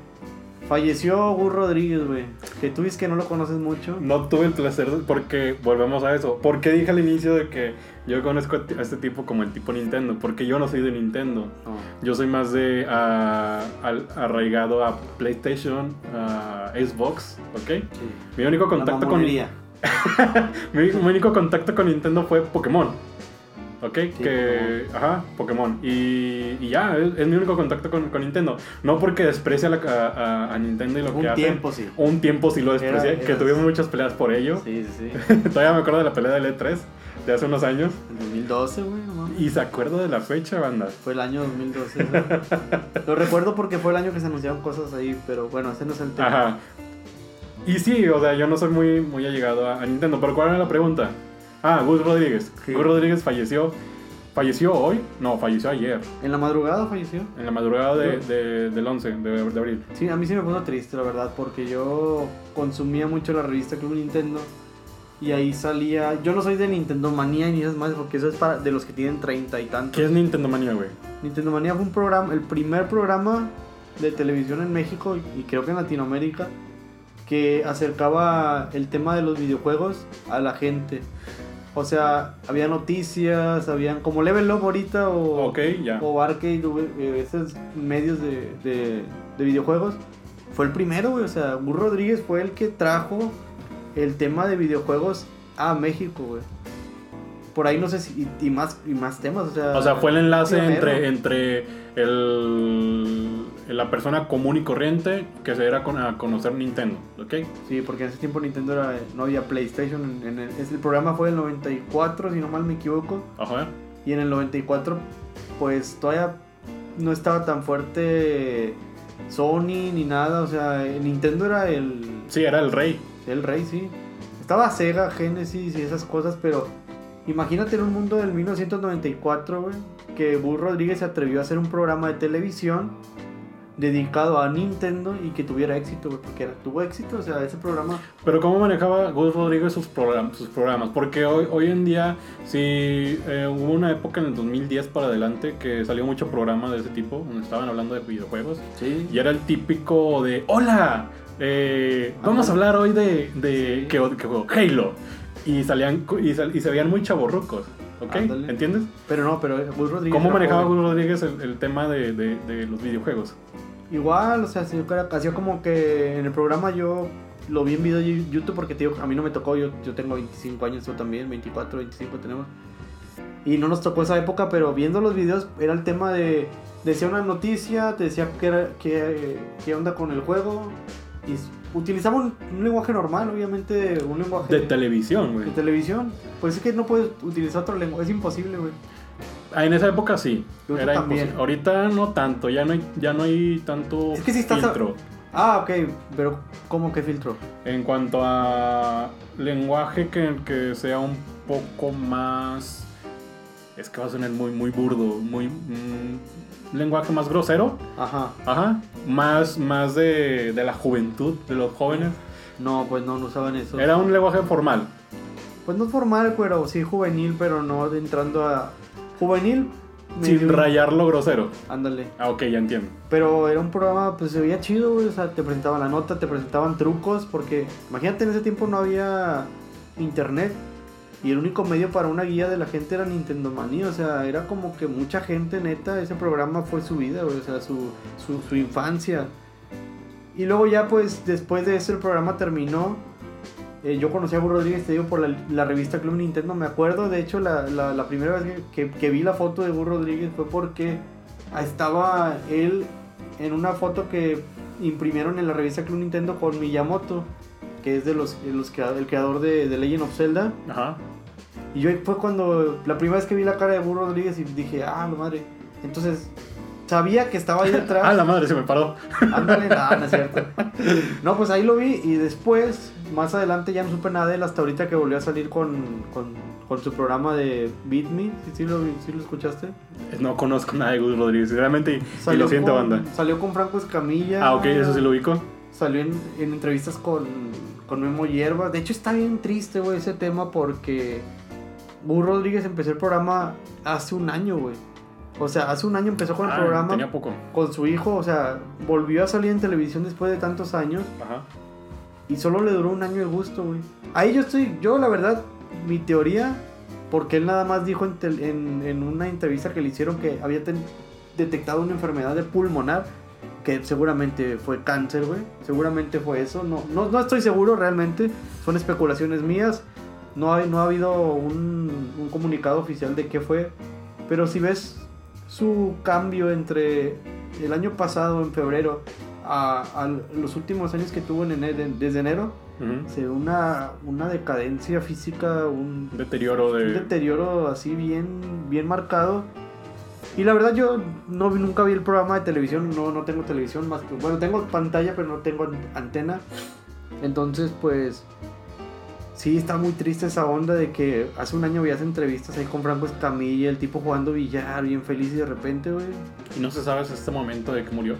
Falleció Gus Rodríguez, güey. Que tú dices que no lo conoces mucho. No tuve el placer, porque volvemos a eso. ¿Por qué dije al inicio de que yo conozco a este tipo como el tipo Nintendo? Porque yo no soy de Nintendo. Oh. Yo soy más de uh, al, arraigado a PlayStation, a uh, Xbox, ¿ok? Sí. Mi único contacto con mi, mi único contacto con Nintendo fue Pokémon. Ok, sí, que... Pokémon. Ajá, Pokémon. Y, y ya, es, es mi único contacto con, con Nintendo. No porque desprecie a, la, a, a Nintendo y lo un que hace. Un tiempo sí. Un tiempo sí lo desprecié, era, era, que tuvimos muchas peleas por ello. Sí, sí. Todavía me acuerdo de la pelea del E tres de hace unos años. En dos mil doce, güey. Y se acuerda de la fecha, banda. Fue el año dos mil doce. Lo recuerdo porque fue el año que se anunciaron cosas ahí, pero bueno, ese no es el tema. Ajá. Y sí, o sea, yo no soy muy, muy allegado a, a Nintendo. Pero ¿cuál era la pregunta? Ah, Gus Rodríguez. Sí. Gus Rodríguez falleció. ¿Falleció hoy? No, falleció ayer. ¿En la madrugada falleció? En la madrugada de, de, del once de, de abril. Sí, a mí sí me puso triste, la verdad, porque yo consumía mucho la revista Club Nintendo y ahí salía... Yo no soy de Nintendo Manía ni esas más, porque eso es para de los que tienen treinta y tantos. ¿Qué es Nintendo Manía, güey? Nintendo Manía fue un programa, el primer programa de televisión en México y creo que en Latinoamérica que acercaba el tema de los videojuegos a la gente. O sea, había noticias, habían como Level Up ahorita o, okay, yeah. o Arcade, esos medios de, de, de videojuegos. Fue el primero, güey. O sea, Burro Rodríguez fue el que trajo el tema de videojuegos a México, güey. Por ahí no sé si... Y, y, más, y más temas, o sea... O sea, fue el enlace entre, entre el, la persona común y corriente que se era con, a conocer Nintendo, ¿ok? Sí, porque en ese tiempo Nintendo era, no había PlayStation. En el, el programa fue del noventa y cuatro, si no mal me equivoco. Ajá. Y en el noventa y cuatro, pues todavía no estaba tan fuerte Sony ni nada. O sea, Nintendo era el... Sí, era el rey. El rey, sí. Estaba Sega, Genesis y esas cosas, pero... Imagínate en un mundo del mil novecientos noventa y cuatro, güey, que Gus Rodríguez se atrevió a hacer un programa de televisión dedicado a Nintendo y que tuviera éxito, güey, porque era, tuvo éxito, o sea, ese programa... Pero ¿cómo manejaba Gus Rodríguez sus programas? Sus programas? Porque hoy, hoy en día, sí, eh, hubo una época en el dos mil diez para adelante que salió mucho programa de ese tipo, donde estaban hablando de videojuegos, sí. Y era el típico de, ¡hola! Eh, vamos a hablar hoy de, de sí. ¿qué, qué juego? Halo. Y salían y, sal, y se veían muy chavorrucos, ¿ok? Ándale. ¿Entiendes? Pero no, pero Gus Rodríguez... ¿Cómo manejaba Gus Rodríguez el, el tema de, de, de los videojuegos? Igual, o sea, hacía como que en el programa yo lo vi en video de YouTube porque tío, a mí no me tocó, yo, yo tengo veinticinco años, tú también, veinticuatro, veinticinco tenemos. Y no nos tocó esa época, pero viendo los videos era el tema de... Decía una noticia, te decía qué, era, qué, qué onda con el juego y... Utilizaba un, un lenguaje normal, obviamente, un lenguaje... De televisión, güey. De televisión. Pues es que no puedes utilizar otro lenguaje, es imposible, güey. Ah, en esa época sí, yo era imposible. Ahorita no tanto, ya no hay, ya no hay tanto es que si estás filtro. A... Ah, ok, pero ¿cómo que filtro? En cuanto a lenguaje que, que sea un poco más... Es que va a sonar muy, muy burdo, muy... Mmm... lenguaje más grosero, ajá, ajá, más, más de, de la juventud, de los jóvenes. No, pues no, no usaban eso. Era un lenguaje formal. Pues no formal, pero sí juvenil, pero no entrando a juvenil. Sin medio... rayar lo grosero. Ándale. Ah, ok, ya entiendo. Pero era un programa, pues se veía chido, güey. O sea, te presentaban la nota, te presentaban trucos, porque imagínate en ese tiempo no había internet. Y el único medio para una guía de la gente era Nintendo Manía, o sea, era como que mucha gente, neta, ese programa fue su vida, güey, o sea, su, su, su infancia. Y luego ya, pues, después de eso el programa terminó. Eh, yo conocí a Burro Rodríguez, te digo, por la, la revista Club Nintendo, me acuerdo. De hecho, la, la, la primera vez que, que, que vi la foto de Burro Rodríguez fue porque estaba él en una foto que imprimieron en la revista Club Nintendo con Miyamoto, que es de los, de los el creador de, de Legend of Zelda. Ajá. Y yo fue cuando la primera vez que vi la cara de Burro Rodríguez y dije, ah, la madre. Entonces, sabía que estaba ahí detrás. Ah, la madre, se me paró. Ándale, nada, no es cierto. No, pues ahí lo vi y después, más adelante ya no supe nada de él hasta ahorita que volvió a salir con, con, con su programa de Beat Me. ¿Sí, sí, lo, sí lo escuchaste? No conozco nada de Gus Rodríguez, realmente, y lo siento, banda. Salió con Franco Escamilla. Ah, ok, eso sí lo ubico. Salió en, en entrevistas con, con Memo Hierba. De hecho, está bien triste, güey, ese tema porque... Burro Rodríguez empezó el programa hace un año, güey. O sea, hace un año empezó con el ah, programa. Tenía poco. Con su hijo, o sea, volvió a salir en televisión después de tantos años. Ajá. Y solo le duró un año el gusto, güey. Ahí yo estoy, yo la verdad, mi teoría, porque él nada más dijo en, te, en, en una entrevista que le hicieron que había ten, detectado una enfermedad de pulmonar, que seguramente fue cáncer, güey. Seguramente fue eso. No, no, no estoy seguro realmente. Son especulaciones mías. No, hay, no ha habido un, un comunicado oficial de qué fue. Pero si ves su cambio entre el año pasado, en febrero, a, a los últimos años que tuvo en enero, desde enero, uh-huh. se ve una, una decadencia física, un deterioro, de... un deterioro así bien, bien marcado. Y la verdad yo no nunca vi el programa de televisión, no, no tengo televisión más que... Bueno, tengo pantalla, pero no tengo antena. Entonces, pues... Sí, está muy triste esa onda de que hace un año veías entrevistas ahí con Franco Escamilla, el tipo jugando billar, bien feliz, y de repente, güey... Y no se sabe hasta este momento de que murió.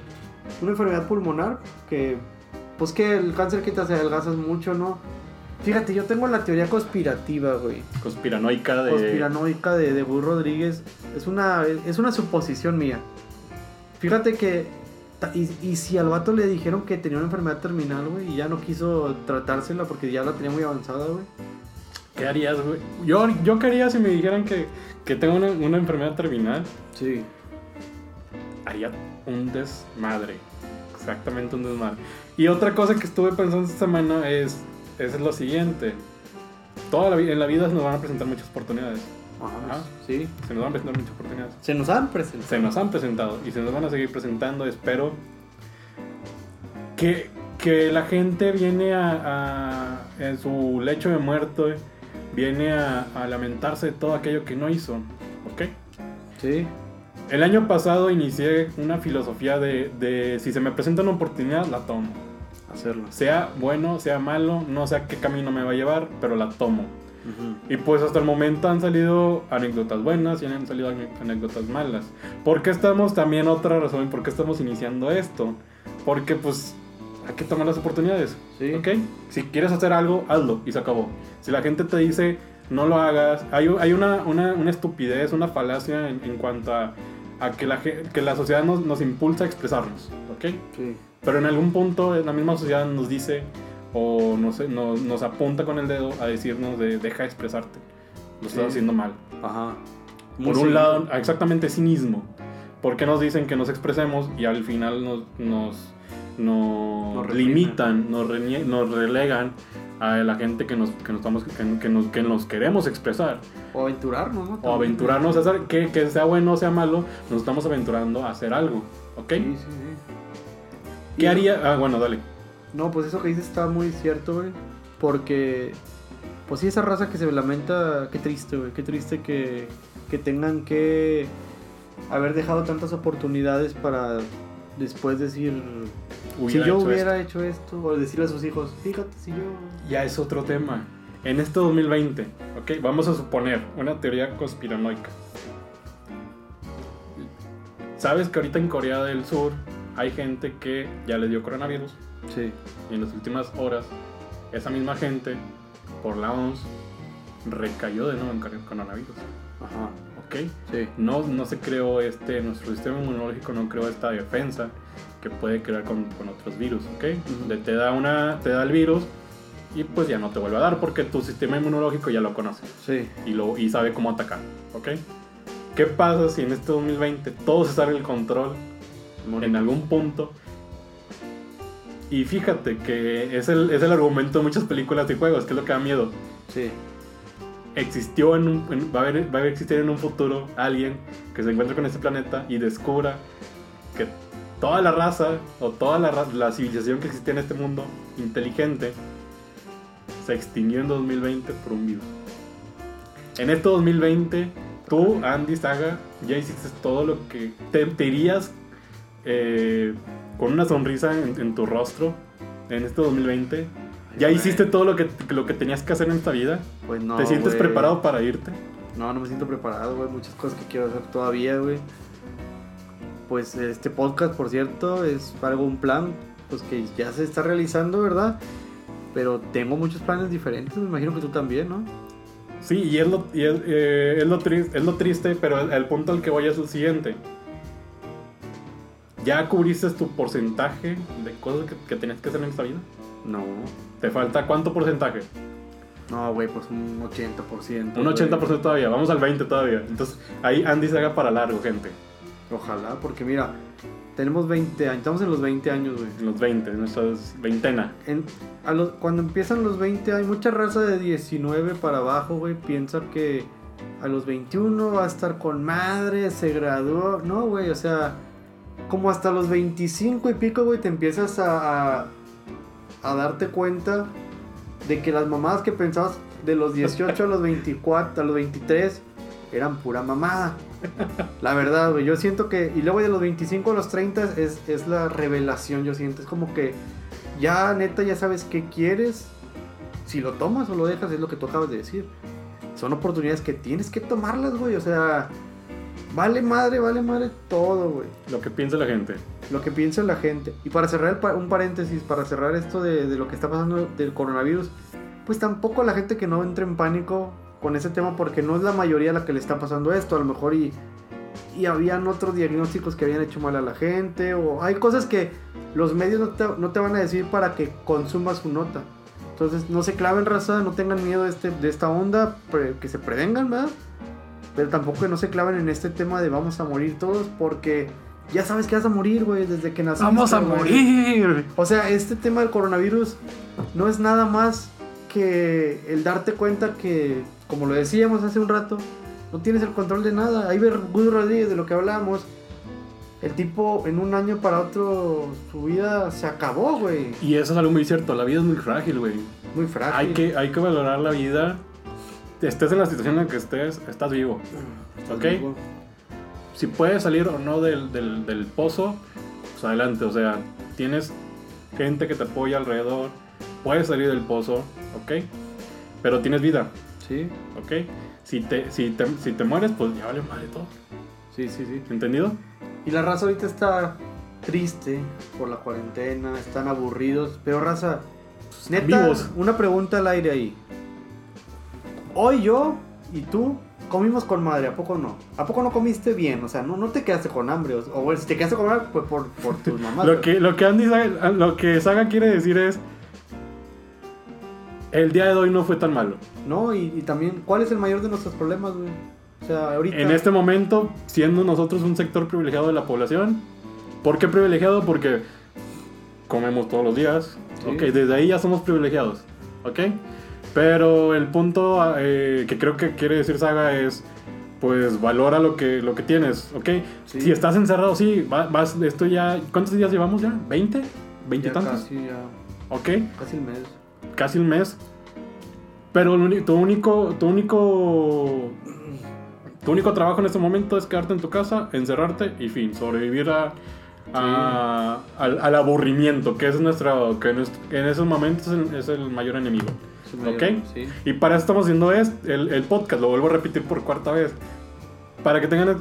Una enfermedad pulmonar que... Pues que el cáncer que te adelgazas mucho, ¿no? Fíjate, yo tengo la teoría conspirativa, güey. Conspiranoica de... Conspiranoica de, de Burro Rodríguez. Es una, es una suposición mía. Fíjate que... Y, y si al vato le dijeron que tenía una enfermedad terminal, güey, y ya no quiso tratársela porque ya la tenía muy avanzada, güey. ¿Qué harías, güey? Yo, yo qué haría si me dijeran que, que tengo una, una enfermedad terminal. Sí. Haría un desmadre. Exactamente un desmadre. Y otra cosa que estuve pensando esta semana es, es lo siguiente. Toda la, en la vida se nos van a presentar muchas oportunidades. Ajá, sí. Se nos van a presentar muchas oportunidades. Se nos han presentado. Se nos han presentado y se nos van a seguir presentando. Espero que, que la gente viene a, a en su lecho de muerto, viene a, a lamentarse de todo aquello que no hizo. ¿Ok? Sí. El año pasado inicié una filosofía de, de si se me presenta una oportunidad, la tomo. Hacerlo. Sea bueno, sea malo, no sé a qué camino me va a llevar, pero la tomo. Uh-huh. Y pues hasta el momento han salido anécdotas buenas y han salido anécdotas malas. ¿Por qué estamos también otra razón? ¿Por qué estamos iniciando esto? Porque pues hay que tomar las oportunidades. ¿Sí? ¿Okay? Si quieres hacer algo, hazlo y se acabó. Si la gente te dice no lo hagas, hay, hay una, una, una estupidez, una falacia en, en cuanto a, a que, la, que la sociedad nos, nos impulsa a expresarnos, ¿okay? Sí. Pero en algún punto la misma sociedad nos dice o nos, nos, nos apunta con el dedo a decirnos de deja de expresarte, lo estás sí. haciendo mal. Ajá. Muy por un cinismo. Lado, exactamente cinismo. Porque nos dicen que nos expresemos y al final nos, nos, nos, nos limitan, nos, renie- nos relegan a la gente que nos, que nos, estamos, que, que nos, que nos queremos expresar. O aventurarnos, ¿no? O aventurarnos a hacer, que, que sea bueno o sea malo, nos estamos aventurando a hacer algo, ¿ok? Sí, sí, sí. ¿Qué y haría? Ah, bueno, dale. No, pues eso que dices está muy cierto, güey. Porque, pues sí, esa raza que se lamenta, qué triste, güey. Qué triste que, que tengan que haber dejado tantas oportunidades para después decir, si yo hubiera hecho esto, o decirle a sus hijos, fíjate, si yo... Ya es otro tema. En este dos mil veinte, ok, vamos a suponer una teoría conspiranoica. ¿Sabes que ahorita en Corea del Sur hay gente que ya le dio coronavirus? Sí. Y en las últimas horas, esa misma gente, por la O M S, recayó de nuevo en coronavirus. Ajá. ¿Ok? Sí. No, no se creó este, nuestro sistema inmunológico no creó esta defensa que puede crear con, con otros virus, ¿ok? Uh-huh. De, te, da una, te da el virus y pues ya no te vuelve a dar porque tu sistema inmunológico ya lo conoce. Sí. Y, lo, y sabe cómo atacar, ¿ok? ¿Qué pasa si en este dos mil veinte todo se sale del control Monica. En algún punto? Y fíjate que es el, es el argumento de muchas películas y juegos, que es lo que da miedo. Sí. Existió en un... En, va, a haber, va a existir en un futuro alguien que se encuentre con este planeta y descubra que toda la raza o toda la, la civilización que existía en este mundo inteligente se extinguió en dos mil veinte por un virus. En este dos mil veinte, tú, Andy, Saga, ya hiciste todo lo que te, te irías... Eh, con una sonrisa en, en tu rostro en este dos mil veinte. ¿Ya Ay, hiciste todo lo que, lo que tenías que hacer en esta vida? Pues no, ¿te sientes wey. preparado para irte? No, no me siento preparado, güey. Muchas cosas que quiero hacer todavía, güey. Pues este podcast, por cierto, es algo, un plan, pues que ya se está realizando, ¿verdad? Pero tengo muchos planes diferentes. Me imagino que tú también, ¿no? Sí, y es lo, y es, eh, es lo, tri- es lo triste, pero el, el punto al que voy es el siguiente. ¿Ya cubriste tu porcentaje de cosas que, que tenías que hacer en esta vida? No. ¿Te falta cuánto porcentaje? No, güey, pues un ochenta por ciento. Un ochenta por ciento wey. Todavía, vamos al veinte por ciento todavía. Entonces, ahí Andy se haga para largo, gente. Ojalá, porque mira, tenemos veinte años, estamos en los veinte años, güey. En los veinte, en nuestra veintena. En, a los, cuando empiezan los veinte, hay mucha raza de diecinueve para abajo, güey. Piensa que a los veintiuno va a estar con madre, se graduó. No, güey, o sea, como hasta los veinticinco y pico, güey, te empiezas a, a, a darte cuenta de que las mamadas que pensabas de los dieciocho a los veinticuatro, a los veintitrés, eran pura mamada. La verdad, güey, yo siento que... Y luego de los veinticinco a los treinta es, es la revelación, yo siento. Es como que ya, neta, ya sabes qué quieres. Si lo tomas o lo dejas, es lo que tú acabas de decir. Son oportunidades que tienes que tomarlas, güey. O sea, vale madre, vale madre todo, güey. Lo que piensa la gente. Lo que piensa la gente. Y para cerrar pa- un paréntesis, para cerrar esto de, de lo que está pasando del coronavirus, pues tampoco la gente que no entre en pánico con ese tema, porque no es la mayoría la que le está pasando esto, a lo mejor y, y habían otros diagnósticos que habían hecho mal a la gente, o hay cosas que los medios no te, no te van a decir para que consumas su nota. Entonces no se claven, raza, no tengan miedo de, este, de esta onda, pre, que se prevengan, ¿verdad? Pero tampoco que no se claven en este tema de vamos a morir todos, porque ya sabes que vas a morir, güey, desde que naciste. ¡Vamos a wey. morir! O sea, este tema del coronavirus no es nada más que el darte cuenta que, como lo decíamos hace un rato, no tienes el control de nada. Ahí ver Gus Rodríguez, de lo que hablábamos, el tipo en un año para otro, su vida se acabó, güey. Y eso es algo muy cierto, la vida es muy frágil, güey. Muy frágil. Hay que, hay que valorar la vida. Estés en la situación en la que estés, estás vivo, ¿ok? Vivo. Si puedes salir o no del, del, del pozo, pues adelante, o sea, tienes gente que te apoya alrededor, puedes salir del pozo, ¿ok? Pero tienes vida. Sí. ¿Ok? Si te, si te, si te mueres, pues ya vale madre todo. Sí, sí, sí. ¿Entendido? Y la raza ahorita está triste por la cuarentena, están aburridos, pero raza, pues, neta, amigos, una pregunta al aire ahí. Hoy yo y tú comimos con madre, ¿a poco no? ¿A poco no comiste bien? O sea, no, no te quedaste con hambre. O, o si te quedaste con hambre, pues por, por tus mamás. lo, que, lo, que Andy, lo que Saga quiere decir es... El día de hoy no fue tan malo. No, y, y también, ¿cuál es el mayor de nuestros problemas, güey? O sea, ahorita... En este momento, siendo nosotros un sector privilegiado de la población. ¿Por qué privilegiado? Porque comemos todos los días. Sí. Ok, desde ahí ya somos privilegiados. Ok. Pero el punto eh, que creo que quiere decir Saga es... Pues valora lo que, lo que tienes, ¿ok? Sí. Si estás encerrado, sí. Vas, esto ya... ¿Cuántos días llevamos ya? ¿veinte? ¿veinte ya y tantos? Casi ya. ¿Ok? Casi el mes. Casi el mes. Pero tu único tu único tu único trabajo en este momento es quedarte en tu casa, encerrarte y fin, sobrevivir a, a sí. al, al aburrimiento, que es nuestro, que en esos momentos es el, es el mayor enemigo. Es el mayor, ¿ok? Sí. Y para eso estamos haciendo es el, el podcast, lo vuelvo a repetir por cuarta vez, para que tengan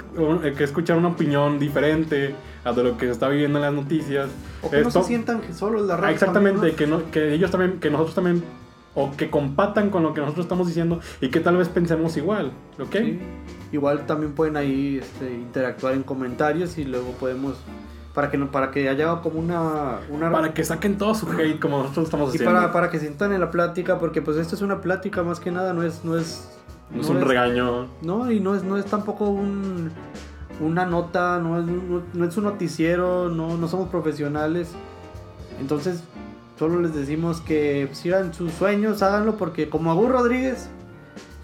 que escuchar una opinión diferente a de lo que se está viviendo en las noticias. O que esto, no se sientan que solos la raza. Exactamente, también, ¿no? que, no, que ellos también, que nosotros también, o que compatan con lo que nosotros estamos diciendo y que tal vez pensemos igual, ¿ok? Sí. Igual también pueden ahí este, interactuar en comentarios y luego podemos... Para que, no, para que haya como una, una... Para que saquen todo su hate como nosotros estamos y haciendo. Y para, para que sientan en la plática, porque pues esto es una plática más que nada, no es... No es No, no es un es, regaño. No, y no es, no es tampoco un, una nota, no es, no, no es un noticiero, no, no somos profesionales. Entonces, solo les decimos que sigan sus sueños, háganlo, porque como a Burro Rodríguez,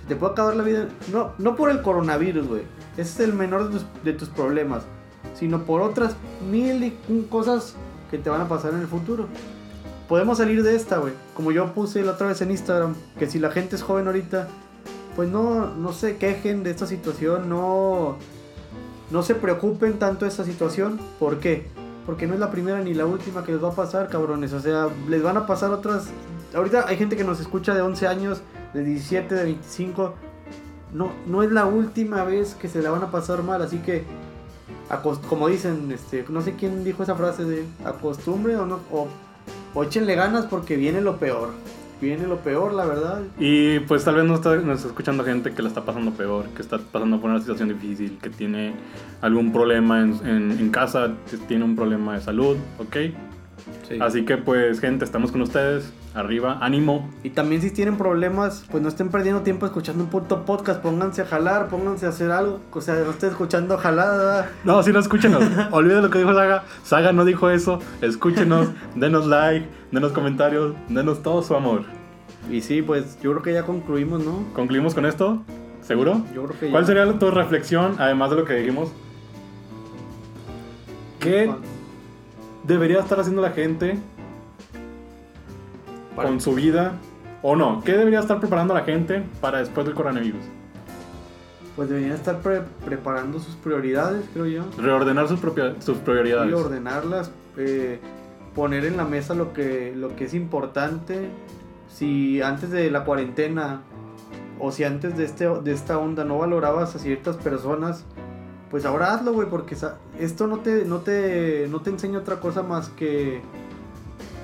se te puede acabar la vida. No, no por el coronavirus, güey. Ese es el menor de tus, de tus problemas, sino por otras mil y un cosas que te van a pasar en el futuro. Podemos salir de esta, güey. Como yo puse la otra vez en Instagram, que si la gente es joven ahorita... Pues no, no se quejen de esta situación, no, no se preocupen tanto de esta situación. ¿Por qué? Porque no es la primera ni la última que les va a pasar, cabrones. O sea, les van a pasar otras... Ahorita hay gente que nos escucha de once años, de diecisiete, de veinticinco. No, no es la última vez que se la van a pasar mal, así que... Acost... Como dicen, este, no sé quién dijo esa frase de acostumbre o no... O, o échenle ganas porque viene lo peor. viene lo peor, la verdad. Y pues tal vez nos está, nos está escuchando gente que la está pasando peor, que está pasando por una situación difícil, que tiene algún problema en, en, en casa, que tiene un problema de salud, ¿ok? Sí. Así que pues, gente, estamos con ustedes. Arriba, ánimo. Y también si tienen problemas, pues no estén perdiendo tiempo escuchando un puto podcast. Pónganse a jalar, pónganse a hacer algo. O sea, no estén escuchando jalada. No, si no, escúchenos. Olviden lo que dijo Saga. Saga no dijo eso. Escúchenos, denos like, denos comentarios, denos todo su amor. Y sí, pues yo creo que ya concluimos, ¿no? ¿Concluimos con esto? ¿Seguro? Yo creo que ya. ¿Cuál sería tu reflexión, además de lo que dijimos? ¿Qué debería estar haciendo la gente para con su vida, o no? ¿Qué debería estar preparando la gente para después del coronavirus? Pues deberían estar pre- preparando sus prioridades, creo yo. Reordenar sus, propia- sus prioridades. Y ordenarlas, eh, poner en la mesa lo que, lo que es importante. Si antes de la cuarentena, o si antes de, este, de esta onda no valorabas a ciertas personas, pues ahora hazlo, güey, porque sa- esto no te, no te, no te enseña otra cosa más que...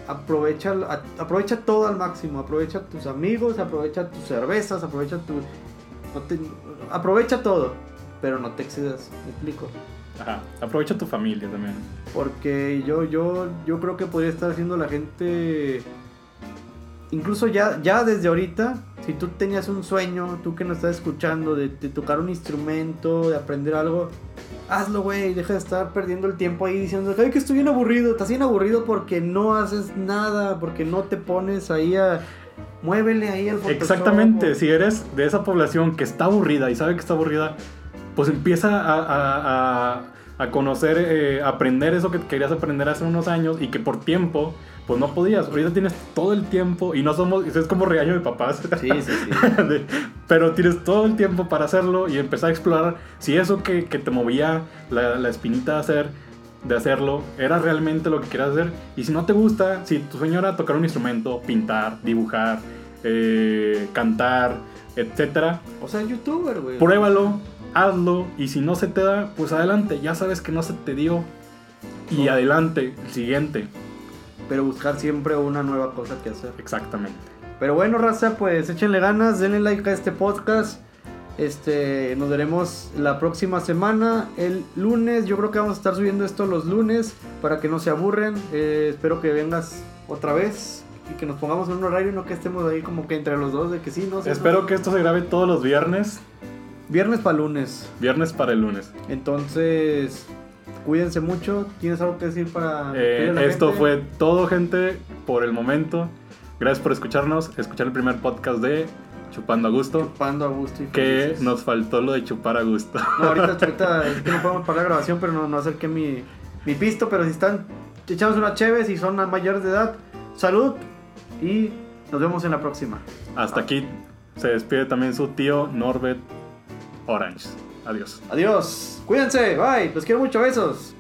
Aprovecha, aprovecha todo al máximo. Aprovecha tus amigos, aprovecha tus cervezas, aprovecha tu... No te, aprovecha todo, pero no te excedas, ¿me explico? Ajá, aprovecha tu familia también. Porque yo, yo, yo creo que podría estar haciendo la gente... Incluso ya, ya desde ahorita, si tú tenías un sueño, tú que nos estás escuchando, de, de tocar un instrumento, de aprender algo... Hazlo, güey, deja de estar perdiendo el tiempo ahí diciendo, ay, que estoy bien aburrido. Estás bien aburrido porque no haces nada, porque no te pones ahí a... Muévele ahí al Photoshop. Exactamente, o... si eres de esa población que está aburrida y sabe que está aburrida, pues empieza a, a, a, a conocer, eh, aprender eso que querías aprender hace unos años y que por tiempo... Pues no podías, ahorita tienes todo el tiempo y no somos, es como regaño de papás. Sí, sí, sí. Pero tienes todo el tiempo para hacerlo y empezar a explorar si eso que, que te movía la, la espinita de, hacer, de hacerlo era realmente lo que querías hacer. Y si no te gusta, si tu sueño era tocar un instrumento, pintar, dibujar, eh, cantar, etcétera. O sea, youtuber, güey. Pruébalo, hazlo y si no se te da, pues adelante, ya sabes que no se te dio. Y no. Adelante, el siguiente. Pero buscar siempre una nueva cosa que hacer. Exactamente. Pero bueno, raza, pues échenle ganas, denle like a este podcast. Este, nos veremos la próxima semana, el lunes. Yo creo que vamos a estar subiendo esto los lunes para que no se aburren. Eh, espero que vengas otra vez y que nos pongamos en un horario y no que estemos ahí como que entre los dos de que sí, no sé. Espero no. que esto se grabe todos los viernes. Viernes para lunes. Viernes para el lunes. Entonces... Cuídense mucho. ¿Tienes algo que decir para... Eh, esto gente? Fue todo, gente, por el momento. Gracias por escucharnos. Escuchar el primer podcast de Chupando a Gusto. Chupando a Gusto. Y que nos faltó lo de chupar a gusto. No, ahorita, ahorita es que no podemos parar la grabación, pero no, no acerqué mi, mi pisto. Pero si están echados unas cheves y son mayores de edad, salud. Y nos vemos en la próxima. Hasta ah. aquí se despide también su tío Norbert Orange. Adiós. Adiós. Cuídense. Bye. Los quiero mucho. Besos.